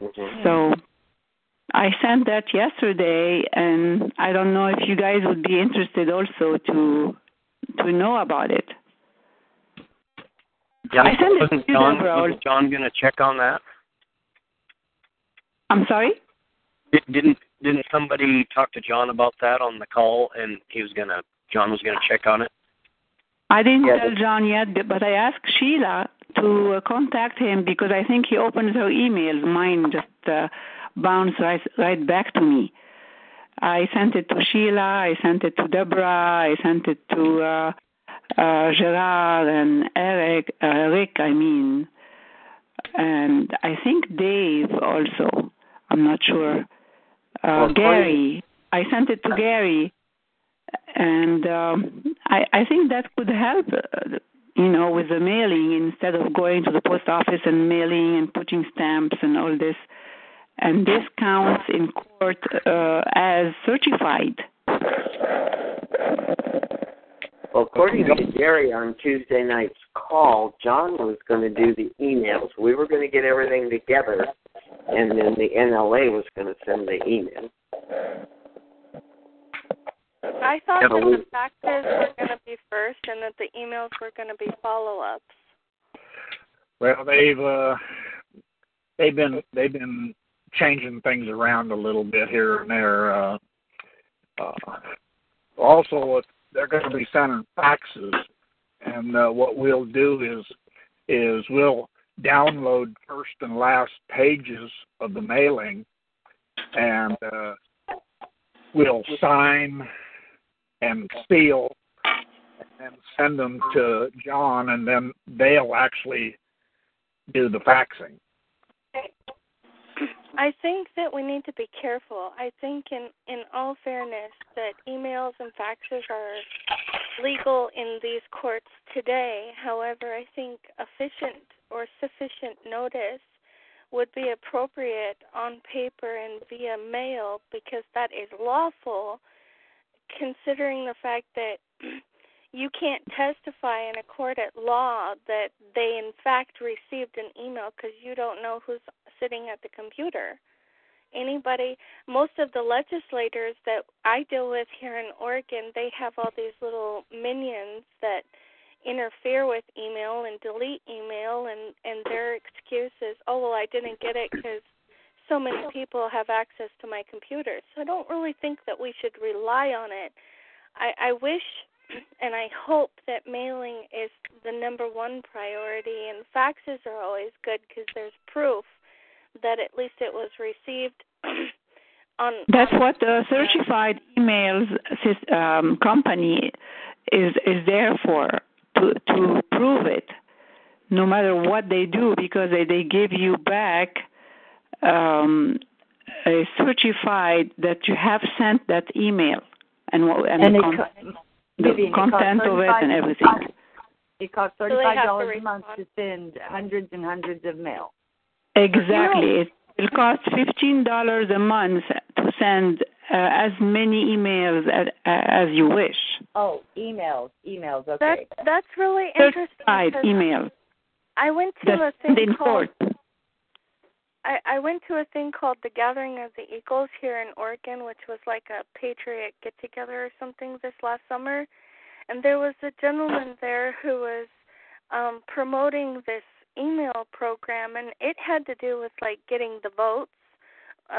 Mm-hmm. So I sent that yesterday, and I don't know if you guys would be interested also to know about it. Yeah, I sent it to Deborah. Wasn't John going to check on that? I'm sorry? Didn't somebody talk to John about that on the call, and John was going to check on it? I didn't tell John yet, but I asked Sheila to contact him, because I think he opened her emails. Mine just bounced right back to me. I sent it to Sheila, I sent it to Deborah, I sent it to Gerard and Rick, and I think Dave also. I'm not sure. Gary. I sent it to Gary. And I think that could help, with the mailing, instead of going to the post office and mailing and putting stamps and all this. And this counts in court as certified. Well, according to Gary on Tuesday night's call, John was going to do the emails. We were going to get everything together, and then the NLA was going to send the email. I thought that the faxes were going to be first and that the emails were going to be follow-ups. Well, they've been changing things around a little bit here and there. Also, they're going to be sending faxes, and what we'll do is we'll download first and last pages of the mailing, and we'll sign and seal and send them to John, and then they'll actually do the faxing. I think that we need to be careful. I think, in all fairness, that emails and faxes are legal in these courts today. However, I think efficient or sufficient notice would be appropriate on paper and via mail, because that is lawful, considering the fact that you can't testify in a court at law that they in fact received an email, because you don't know who's sitting at the computer. Anybody, most of the legislators that I deal with here in Oregon, they have all these little minions that interfere with email and delete email, and their excuse is, oh, well, I didn't get it because so many people have access to my computer. So I don't really think that we should rely on it. I wish and I hope that mailing is the number one priority, and faxes are always good because there's proof that at least it was received. That's what the certified emails company is there for, to prove it, no matter what they do, because they give you back a certified that you have sent that email and the content of it and everything. It costs $35 a month to send hundreds and hundreds of mail. Exactly. It costs $15 a month to send as many emails as you wish. Oh, emails. Okay. That's really interesting. Certified email. I went to a thing called. I went to a thing called the Gathering of the Eagles here in Oregon, which was like a patriot get-together or something this last summer. And there was a gentleman there who was promoting this email program, and it had to do with, like, getting the votes,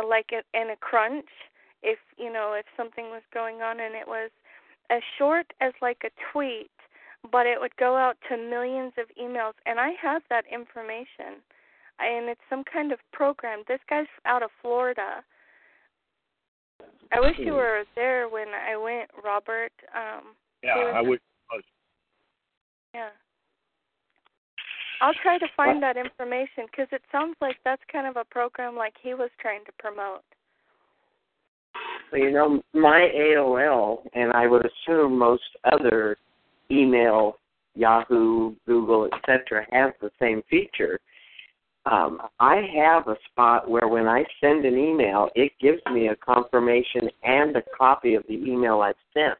like in a crunch, if something was going on. And it was as short as, like, a tweet, but it would go out to millions of emails. And I have that information. And it's some kind of program. This guy's out of Florida. I wish you were there when I went, Robert. I wish I was. Yeah. I'll try to find that information, because it sounds like that's kind of a program like he was trying to promote. Well, my AOL, and I would assume most other email, Yahoo, Google, etc., have the same feature. I have a spot where when I send an email, it gives me a confirmation and a copy of the email I've sent.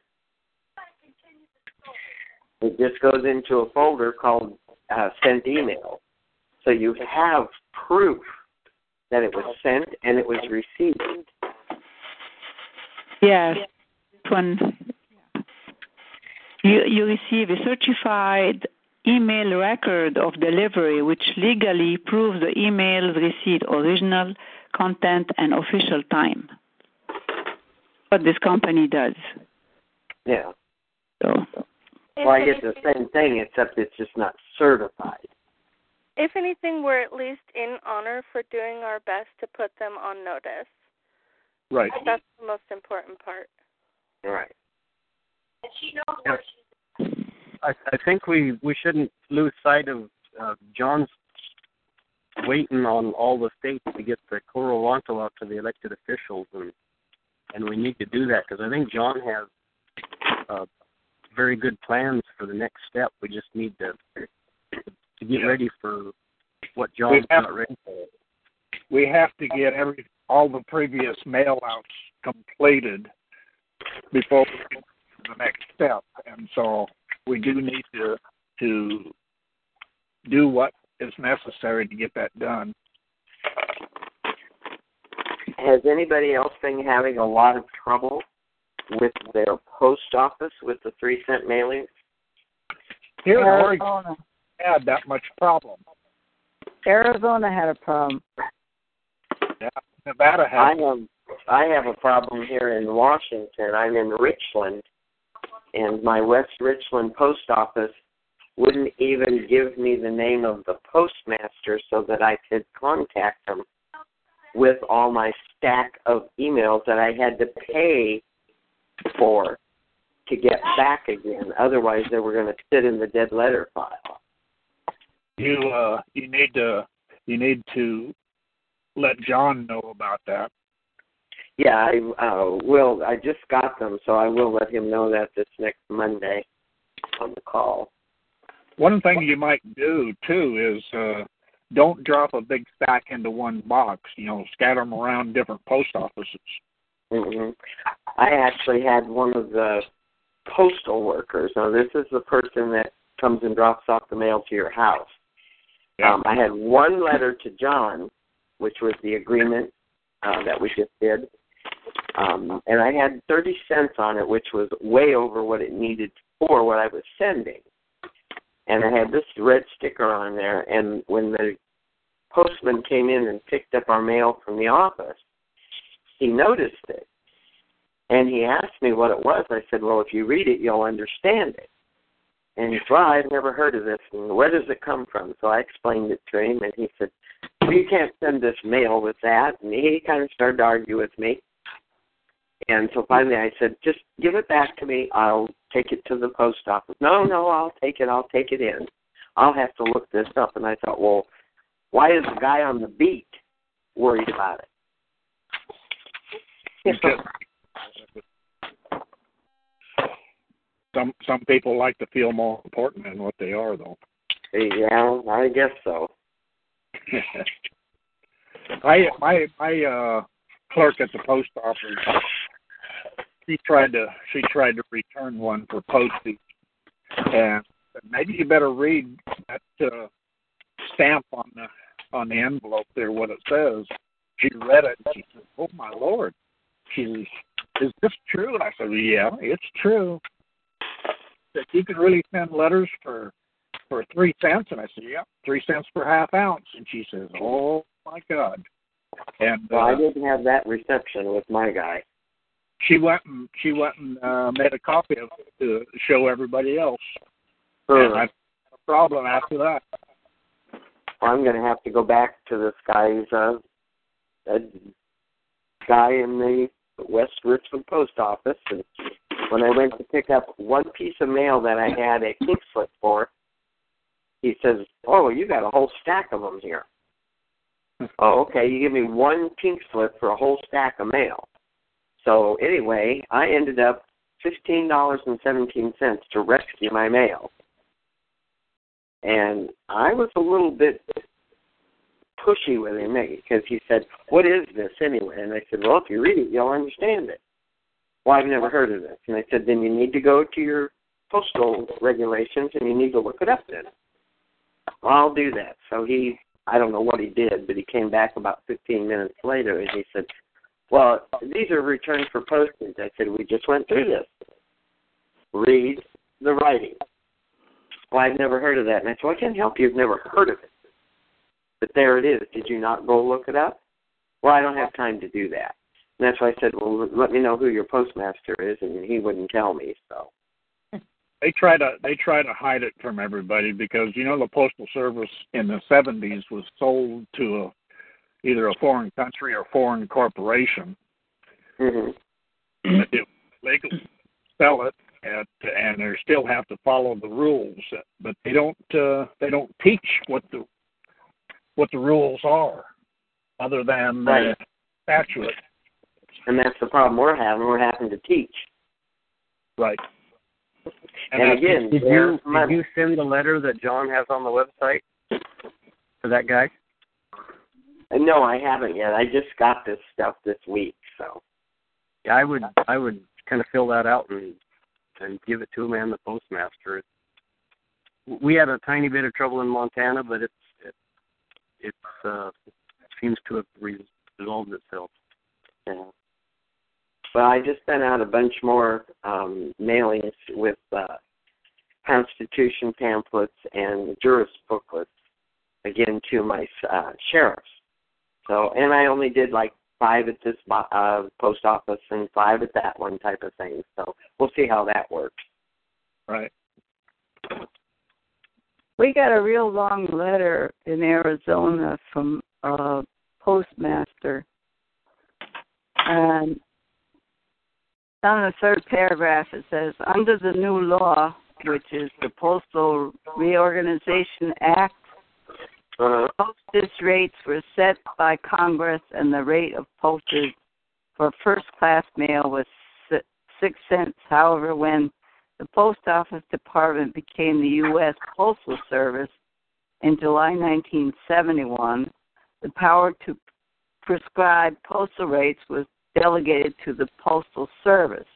It just goes into a folder called Sent Email. So you have proof that it was sent and it was received. Yes. When you receive a certified email record of delivery, which legally proves the email's receipt, original content, and official time. What this company does. Yeah. So. Well, I get the same thing, except it's just not certified. If anything, we're at least in honor for doing our best to put them on notice. Right. That's the most important part. Right. And she knows where she's. I think we shouldn't lose sight of John's waiting on all the states to get the Coralonto out to the elected officials, and we need to do that, because I think John has very good plans for the next step. We just need to get ready for what John's not ready for. We have to get all the previous mail-outs completed before we get to the next step, and so we do need to do what is necessary to get that done. Has anybody else been having a lot of trouble with their post office with the 3-cent mailings? Here in Oregon, had that much problem. Arizona had a problem. Yeah, Nevada had. I have a problem here in Washington. I'm in Richland. And my West Richland post office wouldn't even give me the name of the postmaster so that I could contact them with all my stack of emails that I had to pay for to to get back again. Otherwise, they were going to sit in the dead letter file. You need to let John know about that. Yeah, I will. I just got them, so I will let him know that this next Monday on the call. One thing you might do, too, is don't drop a big stack into one box. You know, scatter them around different post offices. Mm-hmm. I actually had one of the postal workers. Now, this is the person that comes and drops off the mail to your house. Yeah. I had one letter to John, which was the agreement that we just did. And I had 30 cents on it, which was way over what it needed for what I was sending. And I had this red sticker on there. And when the postman came in and picked up our mail from the office, he noticed it. And he asked me what it was. I said, well, if you read it, you'll understand it. And he said, well, I've never heard of this. And where does it come from? So I explained it to him, and he said, well, you can't send this mail with that. And he kind of started to argue with me. And so finally I said, just give it back to me. I'll take it to the post office. No, I'll take it in. I'll have to look this up. And I thought, well, why is the guy on the beat worried about it? Some people like to feel more important than what they are, though. Yeah, I guess so. My clerk at the post office, she tried to return one for postage, and maybe you better read that stamp on the envelope there, what it says. She read it, and she said, "Oh my Lord," she says, "Is this true?" I said, "Yeah, it's true." That you could really send letters for 3 cents, and I said, "Yep, 3 cents per half ounce." And she says, "Oh my God!" And well, I didn't have that reception with my guy. She went and made a copy of it to show everybody else. Sure. And I had a problem after that. Well, I'm going to have to go back to this guy's guy in the West Richmond post office. And when I went to pick up one piece of mail that I had a pink slip for, he says, "Oh, you got a whole stack of them here." Oh, okay, you give me one pink slip for a whole stack of mail. So anyway, I ended up $15.17 to rescue my mail. And I was a little bit pushy with him because he said, "What is this anyway?" And I said, "Well, if you read it, you'll understand it." "Well, I've never heard of this." And I said, "Then you need to go to your postal regulations and you need to look it up then." "Well, I'll do that." So I don't know what he did, but he came back about 15 minutes later and he said, "Well, these are returns for postage." I said, "We just went through this. Read the writing." "Well, I've never heard of that." And I said, "Well, I can't help you. You've never heard of it. But there it is. Did you not go look it up?" "Well, I don't have time to do that." And that's why I said, "Well, let me know who your postmaster is," and he wouldn't tell me. So they try to hide it from everybody because the Postal Service in the 70s was sold to either a foreign country or foreign corporation. Mm-hmm. They could sell it, and they still have to follow the rules, but they don't teach what the rules are, other than the statute. And that's the problem we're having. We're having to teach. Right. And again, did you send the letter that John has on the website to that guy? No, I haven't yet. I just got this stuff this week, so. Yeah, I would kind of fill that out and give it to him and the postmaster. We had a tiny bit of trouble in Montana, but it seems to have resolved itself. Yeah. Well, I just sent out a bunch more mailings with Constitution pamphlets and Jurist booklets, again, to my sheriffs. So, and I only did like 5 at this post office and 5 at that one type of thing. So we'll see how that works. Right. We got a real long letter in Arizona from a postmaster. And down in the third paragraph, it says, under the new law, which is the Postal Reorganization Act, postage rates were set by Congress, and the rate of postage for first-class mail was 6 cents. However, when the Post Office Department became the U.S. Postal Service in July 1971, the power to prescribe postal rates was delegated to the Postal Service.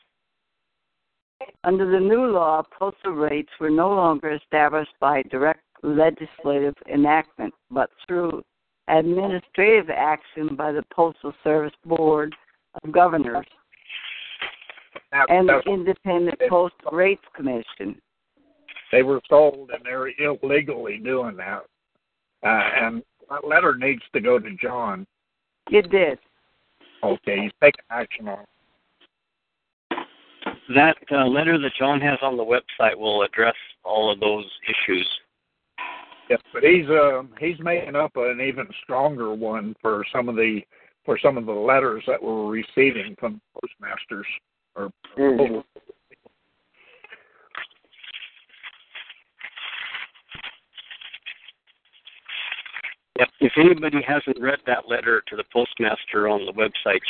Under the new law, postal rates were no longer established by direct legislative enactment, but through administrative action by the Postal Service Board of Governors and the Independent Postal Rates Commission. They were sold, and they're illegally doing that. And that letter needs to go to John. It did. Okay, he's taking action on it. That letter that John has on the website will address all of those issues. Yes, but he's making up an even stronger one for some of the letters that we're receiving from postmasters or postal. If anybody hasn't read that letter to the postmaster on the website,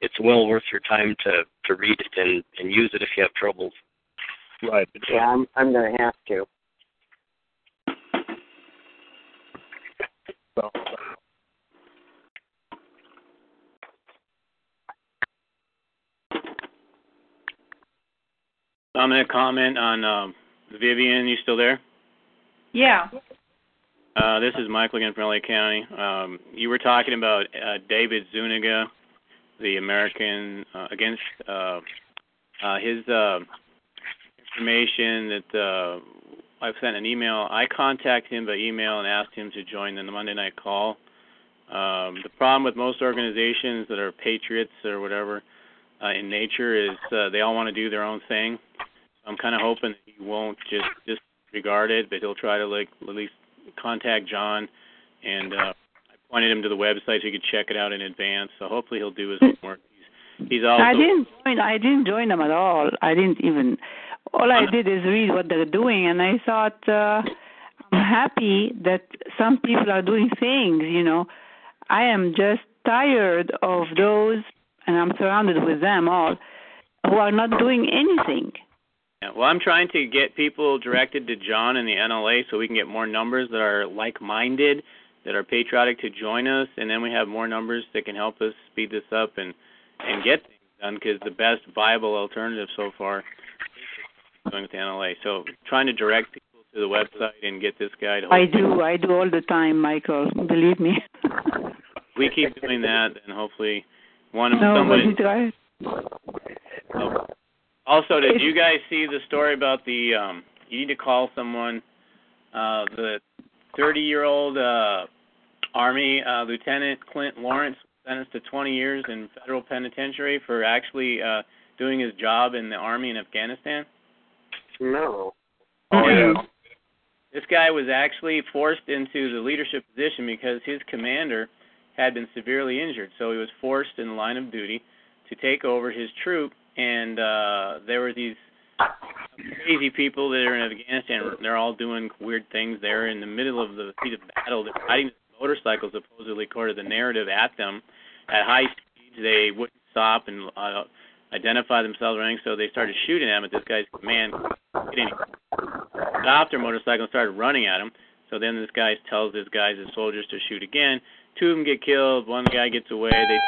it's well worth your time to read it and use it if you have trouble. Right. Yeah, I'm going to have to. So. I'm going to comment on Vivian. You still there? Yeah. This is Michael again from LA County. You were talking about David Zuniga, the American against his information that I've sent an email. I contacted him by email and asked him to join the Monday night call. The problem with most organizations that are patriots or whatever in nature is they all want to do their own thing. I'm kind of hoping that he won't just disregard it, but he'll try to like at least contact John, and I pointed him to the website so he could check it out in advance. So hopefully he'll do his homework. He's also. I didn't join them at all. I didn't even. All I did is read what they're doing, and I thought I'm happy that some people are doing things. You know, I am just tired of those, and I'm surrounded with them all who are not doing anything. Yeah, well, I'm trying to get people directed to John and the NLA so we can get more numbers that are like-minded, that are patriotic to join us, and then we have more numbers that can help us speed this up and get things done, because the best viable alternative so far is going with the NLA. So trying to direct people to the website and get this guy to... I do all the time, Michael. Believe me. If we keep doing that, then hopefully one of somebody... No, also, did you guys see the story about the, you need to call someone, the 30-year-old Army Lieutenant Clint Lawrence sentenced to 20 years in federal penitentiary for actually doing his job in the Army in Afghanistan? No. Oh, yeah. This guy was actually forced into the leadership position because his commander had been severely injured, so he was forced in the line of duty to take over his troop. And there were these crazy people that are in Afghanistan. They're all doing weird things. They're in the middle of the heat of battle. They're riding motorcycles, supposedly, according to the narrative, at them. At high speeds, they wouldn't stop and identify themselves or anything, so they started shooting at him at this guy's command. Stopped their motorcycle and started running at him. So then this guy tells his guys, his soldiers, to shoot again. Two of them get killed. One guy gets away. They...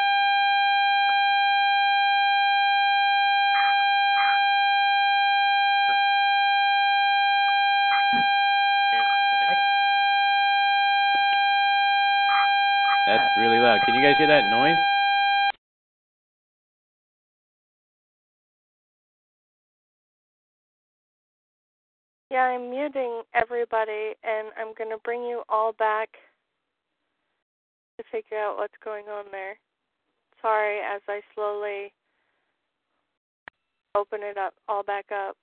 Can you guys hear that noise? Yeah, I'm muting everybody, and I'm going to bring you all back to figure out what's going on there. Sorry, as I slowly open it up, all back up.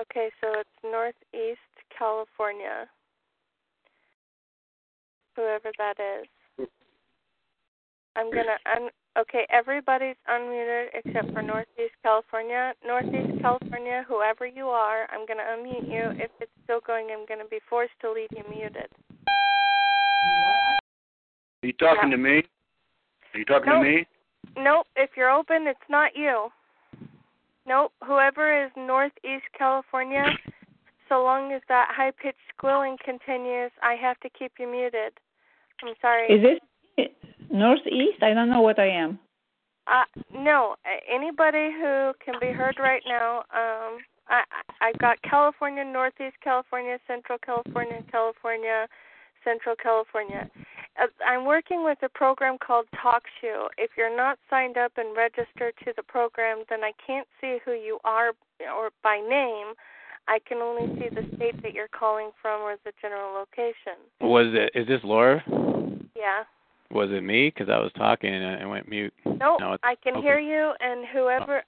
Okay, so it's Northeast California. Whoever that is. Okay, everybody's unmuted except for Northeast California. Northeast California, whoever you are, I'm going to unmute you. If it's still going, I'm going to be forced to leave you muted. Are you talking to me? Are you talking to me? Nope. If you're open, it's not you. Nope. Whoever is Northeast California, so long as that high-pitched squealing continues, I have to keep you muted. I'm sorry. Is it? Northeast? I don't know what I am. No, anybody who can be heard right now. I've got California, Northeast California, Central California, Central California. I'm working with a program called TalkShoe. If you're not signed up and registered to the program, then I can't see who you are or by name. I can only see the state that you're calling from or the general location. Is this Laura? Yeah. Was it me? Because I was talking and I went mute. No, I can hear you, and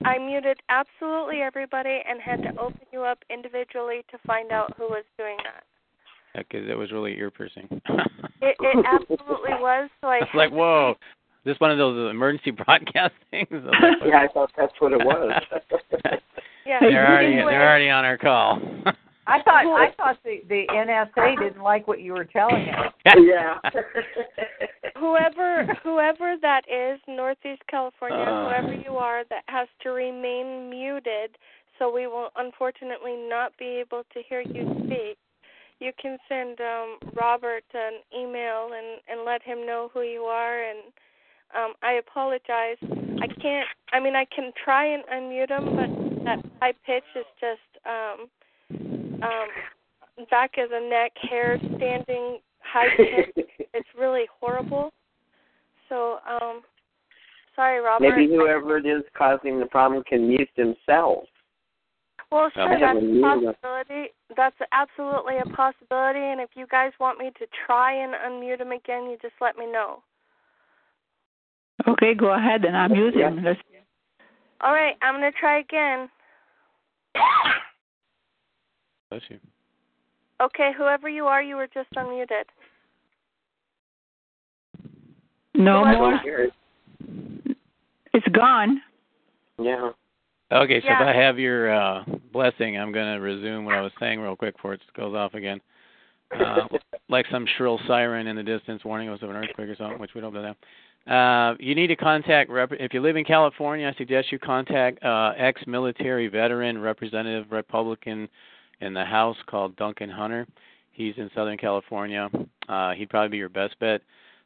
I muted absolutely everybody and had to open you up individually to find out who was doing that. Yeah, because it was really ear-piercing. It absolutely was. So I was like, whoa, this one of those emergency broadcast things? Yeah, I thought that's what it was. Yeah, they're already on our call. I thought the NSA didn't like what you were telling us. Yeah. Whoever that is, Northeast California, whoever you are, that has to remain muted, so we will unfortunately not be able to hear you speak. You can send Robert an email and let him know who you are. And I apologize. I can try and unmute him, but that high pitch is just... back of the neck, hair standing, high pitch. It's really horrible. So, sorry, Robert. Maybe whoever it is causing the problem can mute themselves. Well, sure, that's a possibility. That's absolutely a possibility. And if you guys want me to try and unmute him again, you just let me know. Okay, go ahead and unmute him. All right, I'm going to try again. Bless you. Okay, whoever you are, you were just unmuted. No more. It's gone. Yeah. Okay, so if I have your blessing, I'm going to resume what I was saying real quick before it goes off again. Like some shrill siren in the distance warning us of an earthquake or something, which we don't know now. You need to contact, if you live in California, I suggest you contact ex-military veteran representative Republican in the House called Duncan Hunter. He's in Southern California. He'd probably be your best bet.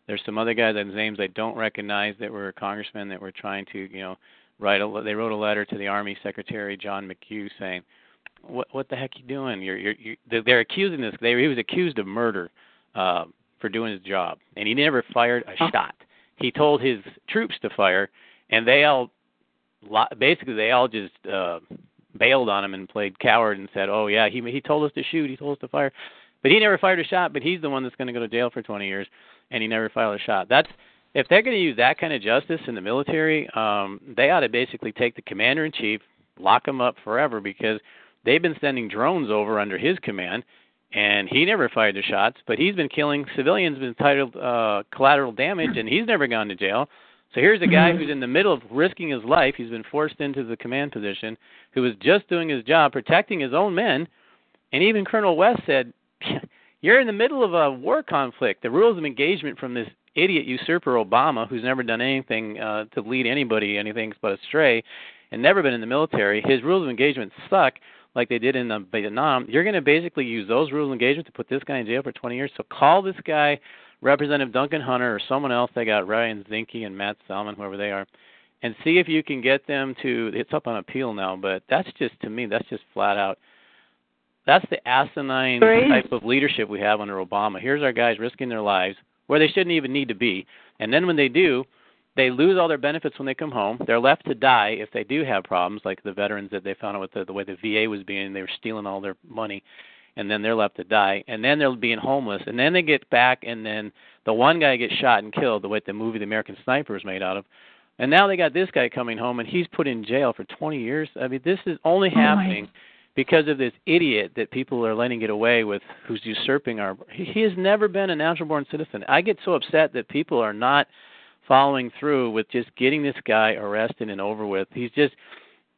There's some other guys whose names I don't recognize that were congressmen that were trying to, they wrote a letter to the Army Secretary John McHugh saying, "What the heck are you doing? They're accusing this. He was accused of murder for doing his job, and he never fired a shot. He told his troops to fire, and they all just." Bailed on him and played coward and said, "Oh yeah, he told us to shoot, he told us to fire, but he never fired a shot. But he's the one that's going to go to jail for 20 years, and he never fired a shot." That's if they're going to use that kind of justice in the military, they ought to basically take the commander in chief, lock him up forever because they've been sending drones over under his command, and he never fired the shots. But he's been killing civilians entitled collateral damage, and he's never gone to jail. So here's a guy who's in the middle of risking his life. He's been forced into the command position, who was just doing his job, protecting his own men. And even Colonel West said, "You're in the middle of a war conflict. The rules of engagement from this idiot usurper Obama, who's never done anything to lead anybody anything but astray and never been in the military, his rules of engagement suck like they did in Vietnam. You're going to basically use those rules of engagement to put this guy in jail for 20 years. So call this guy, Representative Duncan Hunter or someone else." They got Ryan Zinke and Matt Salmon, whoever they are, and see if you can get them to. It's up on appeal now, but that's just, to me, that's just flat out. That's the asinine type of leadership we have under Obama. Here's our guys risking their lives where they shouldn't even need to be, and then when they do, they lose all their benefits when they come home. They're left to die if they do have problems, like the veterans that they found out with the way the VA was being. They were stealing all their money. And then they're left to die, and then they're being homeless, and then they get back, and then the one guy gets shot and killed, the way the movie The American Sniper is made out of, and now they got this guy coming home, and he's put in jail for 20 years. I mean, this is only happening because of this idiot that people are letting get away with, who's usurping our... He has never been a natural-born citizen. I get so upset that people are not following through with just getting this guy arrested and over with. He's just,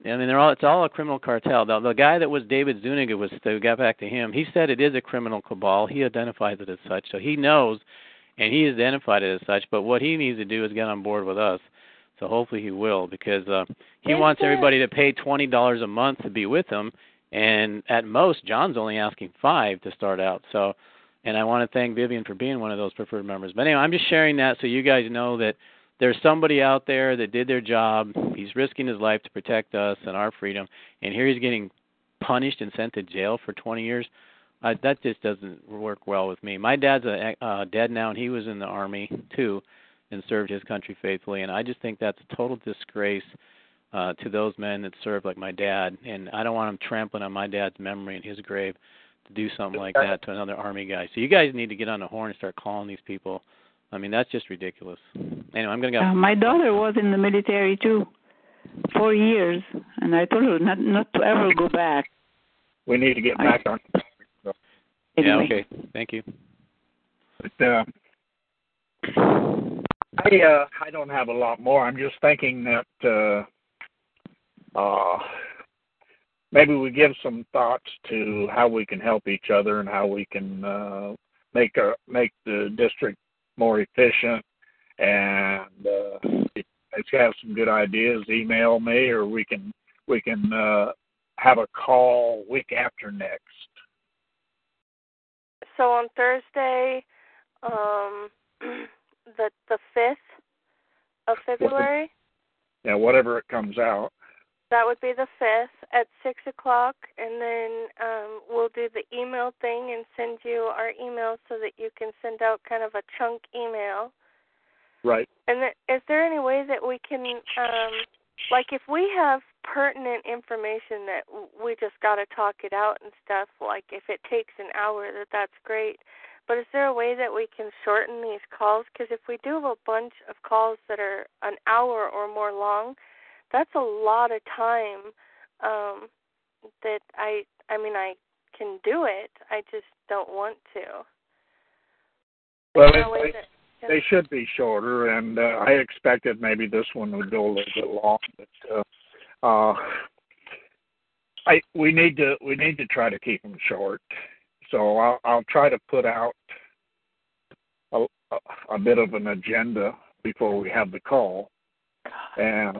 I mean, it's all a criminal cartel. The guy that was David Zuniga, we got back to him, he said it is a criminal cabal. He identifies it as such. So he knows, and he identified it as such. But what he needs to do is get on board with us. So hopefully he will, because he wants everybody to pay $20 a month to be with him. And at most, John's only asking $5 to start out. So, and I want to thank Vivian for being one of those preferred members. But anyway, I'm just sharing that so you guys know that there's somebody out there that did their job. He's risking his life to protect us and our freedom. And here he's getting punished and sent to jail for 20 years. That just doesn't work well with me. My dad's dead now, and he was in the Army, too, and served his country faithfully. And I just think that's a total disgrace to those men that served like my dad. And I don't want him trampling on my dad's memory in his grave to do something like that to another Army guy. So you guys need to get on the horn and start calling these people. I mean, that's just ridiculous. Anyway, I'm going to go. My daughter was in the military, too, 4 years. And I told her not to ever go back. We need to get back on. Anyway. Yeah, okay. Thank you. But, I don't have a lot more. I'm just thinking that maybe we give some thoughts to how we can help each other and how we can make the district more efficient. And if you have some good ideas, email me, or we can have a call week after next. So on Thursday, the 5th of February? Yeah, whatever it comes out. That would be the 5th at 6 o'clock, and then we'll do the email thing and send you our email so that you can send out kind of a chunk email. Right. And is there any way that we can, like if we have pertinent information that we just got to talk it out and stuff, like if it takes an hour, that's great. But is there a way that we can shorten these calls? Because if we do have a bunch of calls that are an hour or more long, that's a lot of time that I can do it. I just don't want to. Well, they should be shorter, and I expected maybe this one would go a little bit long. But we need to try to keep them short. So I'll try to put out a bit of an agenda before we have the call, and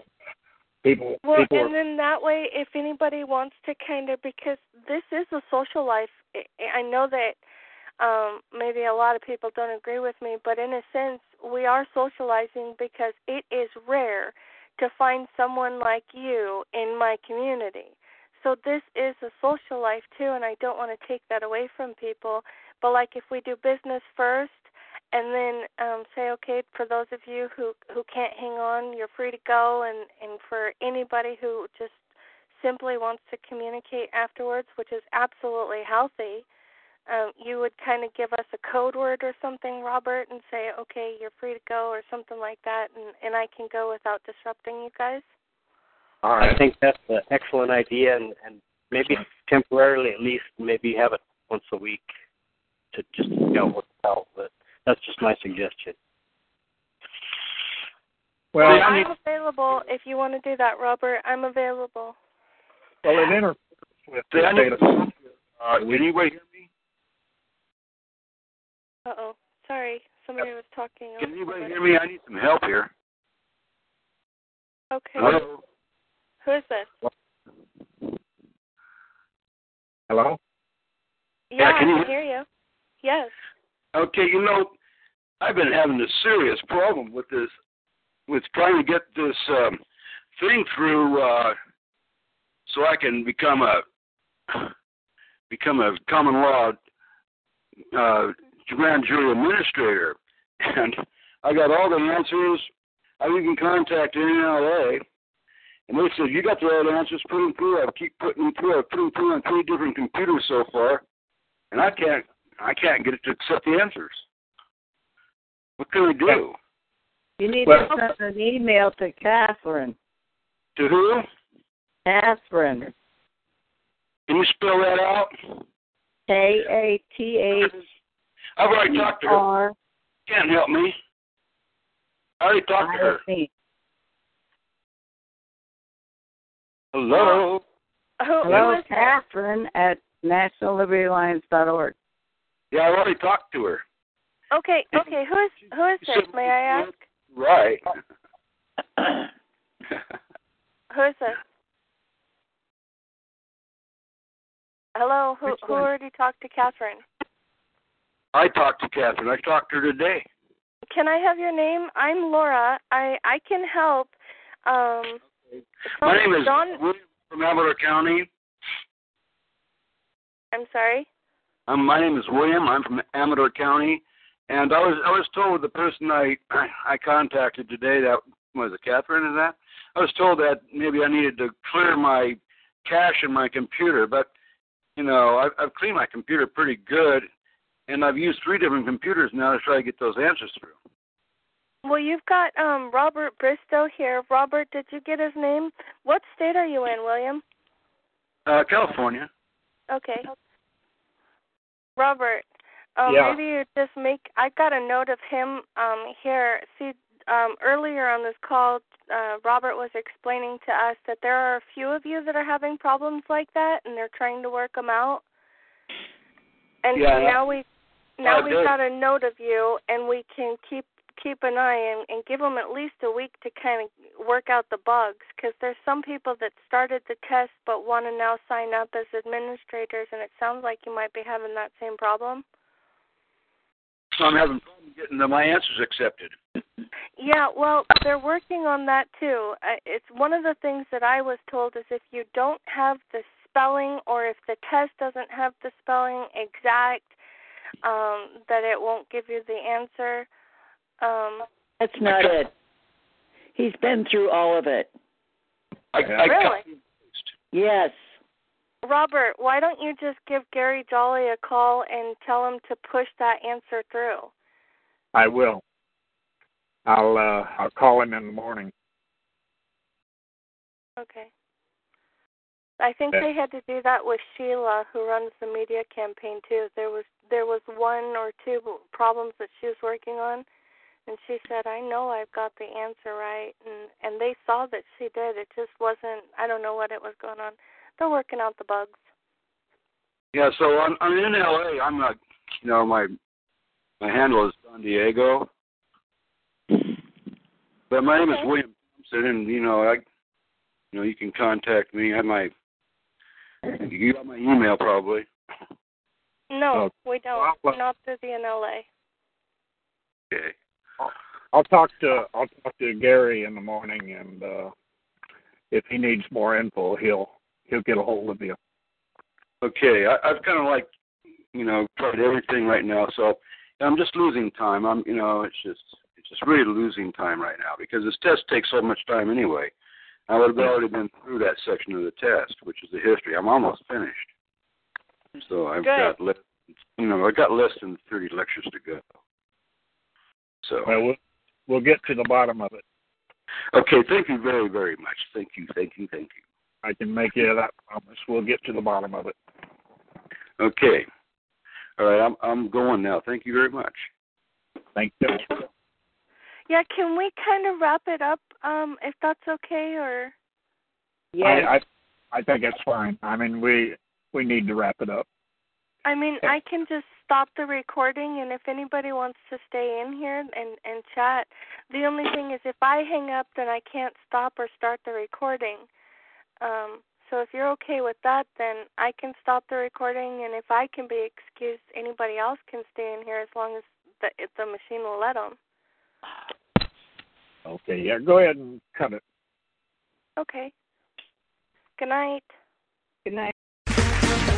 people. Well, people and then that way, if anybody wants to kind of, because this is a social life, I know that maybe a lot of people don't agree with me, but in a sense, we are socializing because it is rare to find someone like you in my community. So this is a social life, too, and I don't want to take that away from people. But, like, if we do business first and then say, okay, for those of you who can't hang on, you're free to go, and for anybody who just simply wants to communicate afterwards, which is absolutely healthy, you would kind of give us a code word or something, Robert, and say, okay, you're free to go or something like that, and I can go without disrupting you guys. I think that's an excellent idea, and maybe temporarily at least, maybe have it once a week to just work out. But that's just my suggestion. Well, I'm available if you want to do that, Robert. I'm available. Well, it interferes with the data. Can anybody hear me? Uh-oh. Sorry. Somebody was talking. Can anybody hear me? I need some help here. Okay. Hello? Who is this? Hello? Yeah, can I hear you? Yes. Okay, I've been having a serious problem with this, with trying to get this thing through so I can become a common law grand jury administrator. And I got all the answers. I even contacted NLA. And they said, you got the right answers, put them through. I keep putting them through. I've put them through on 3 different computers so far, and I can't get it to accept the answers. What can we do? You need to send an email to Catherine. To who? Catherine. Can you spell that out? K-A-T-H. I've already talked to her. Can't help me. I already talked to her. Hello? Hello, Catherine at nationallibertyalliance.org. Yeah, I already talked to her. Okay. Who is this? May I ask? Right. Who is this? Hello. Who already talked to Catherine? I talked to Catherine. I talked to her today. Can I have your name? I'm Laura. I can help. My name is William from Amador County. I'm sorry? My name is William. I'm from Amador County. And I was told the person I contacted today, that was it Catherine and that? I was told that maybe I needed to clear my cache in my computer. But, you know, I've cleaned my computer pretty good. And I've used 3 different computers now to try to get those answers through. Well, you've got Robert Bristow here. Robert, did you get his name? What state are you in, William? California. Okay. Robert, maybe you just I got a note of him here. See, earlier on this call, Robert was explaining to us that there are a few of you that are having problems like that, and they're trying to work them out. And now we got a note of you, and we can keep an eye and give them at least a week to kind of work out the bugs, because there's some people that started the test but want to now sign up as administrators, and it sounds like you might be having that same problem. So I'm having problems getting my answers accepted. Yeah, well, they're working on that too. It's one of the things that I was told is if you don't have the spelling or if the test doesn't have the spelling exact, that it won't give you the answer. That's not it. He's been through all of it. Really? Yes. Robert, why don't you just give Gary Jolly a call and tell him to push that answer through? I will. I'll call him in the morning. Okay. I think they had to do that with Sheila, who runs the media campaign too. There was 1 or 2 problems that she was working on, and she said, "I know I've got the answer right," and they saw that she did. It just wasn't. I don't know what it was going on. They're working out the bugs. Yeah. So I'm in LA. I'm not. You know, my handle is Don Diego, but my name is William Thompson, and you can contact me. You got my email, probably. No, we don't. Not through the NLA. Okay. I'll talk to Gary in the morning, and if he needs more info, he'll get a hold of you. Okay. I've kind of tried everything right now, so I'm just losing time. It's just really losing time right now because this test takes so much time anyway. I would have already been through that section of the test, which is the history. I'm almost finished, so I've got less than 30 lectures to go. So we'll get to the bottom of it. Okay, thank you very, very much. Thank you. I can make you that promise. We'll get to the bottom of it. Okay. All right, I'm going now. Thank you very much. Thank you. Yeah, can we kind of wrap it up, if that's okay, or? Yeah, I think that's fine. I mean, we need to wrap it up. I mean, I can just stop the recording, and if anybody wants to stay in here and chat, the only thing is if I hang up, then I can't stop or start the recording. So if you're okay with that, then I can stop the recording, and if I can be excused, anybody else can stay in here as long as the machine will let them. Okay, yeah, go ahead and cut it. Okay. Good night. Good night.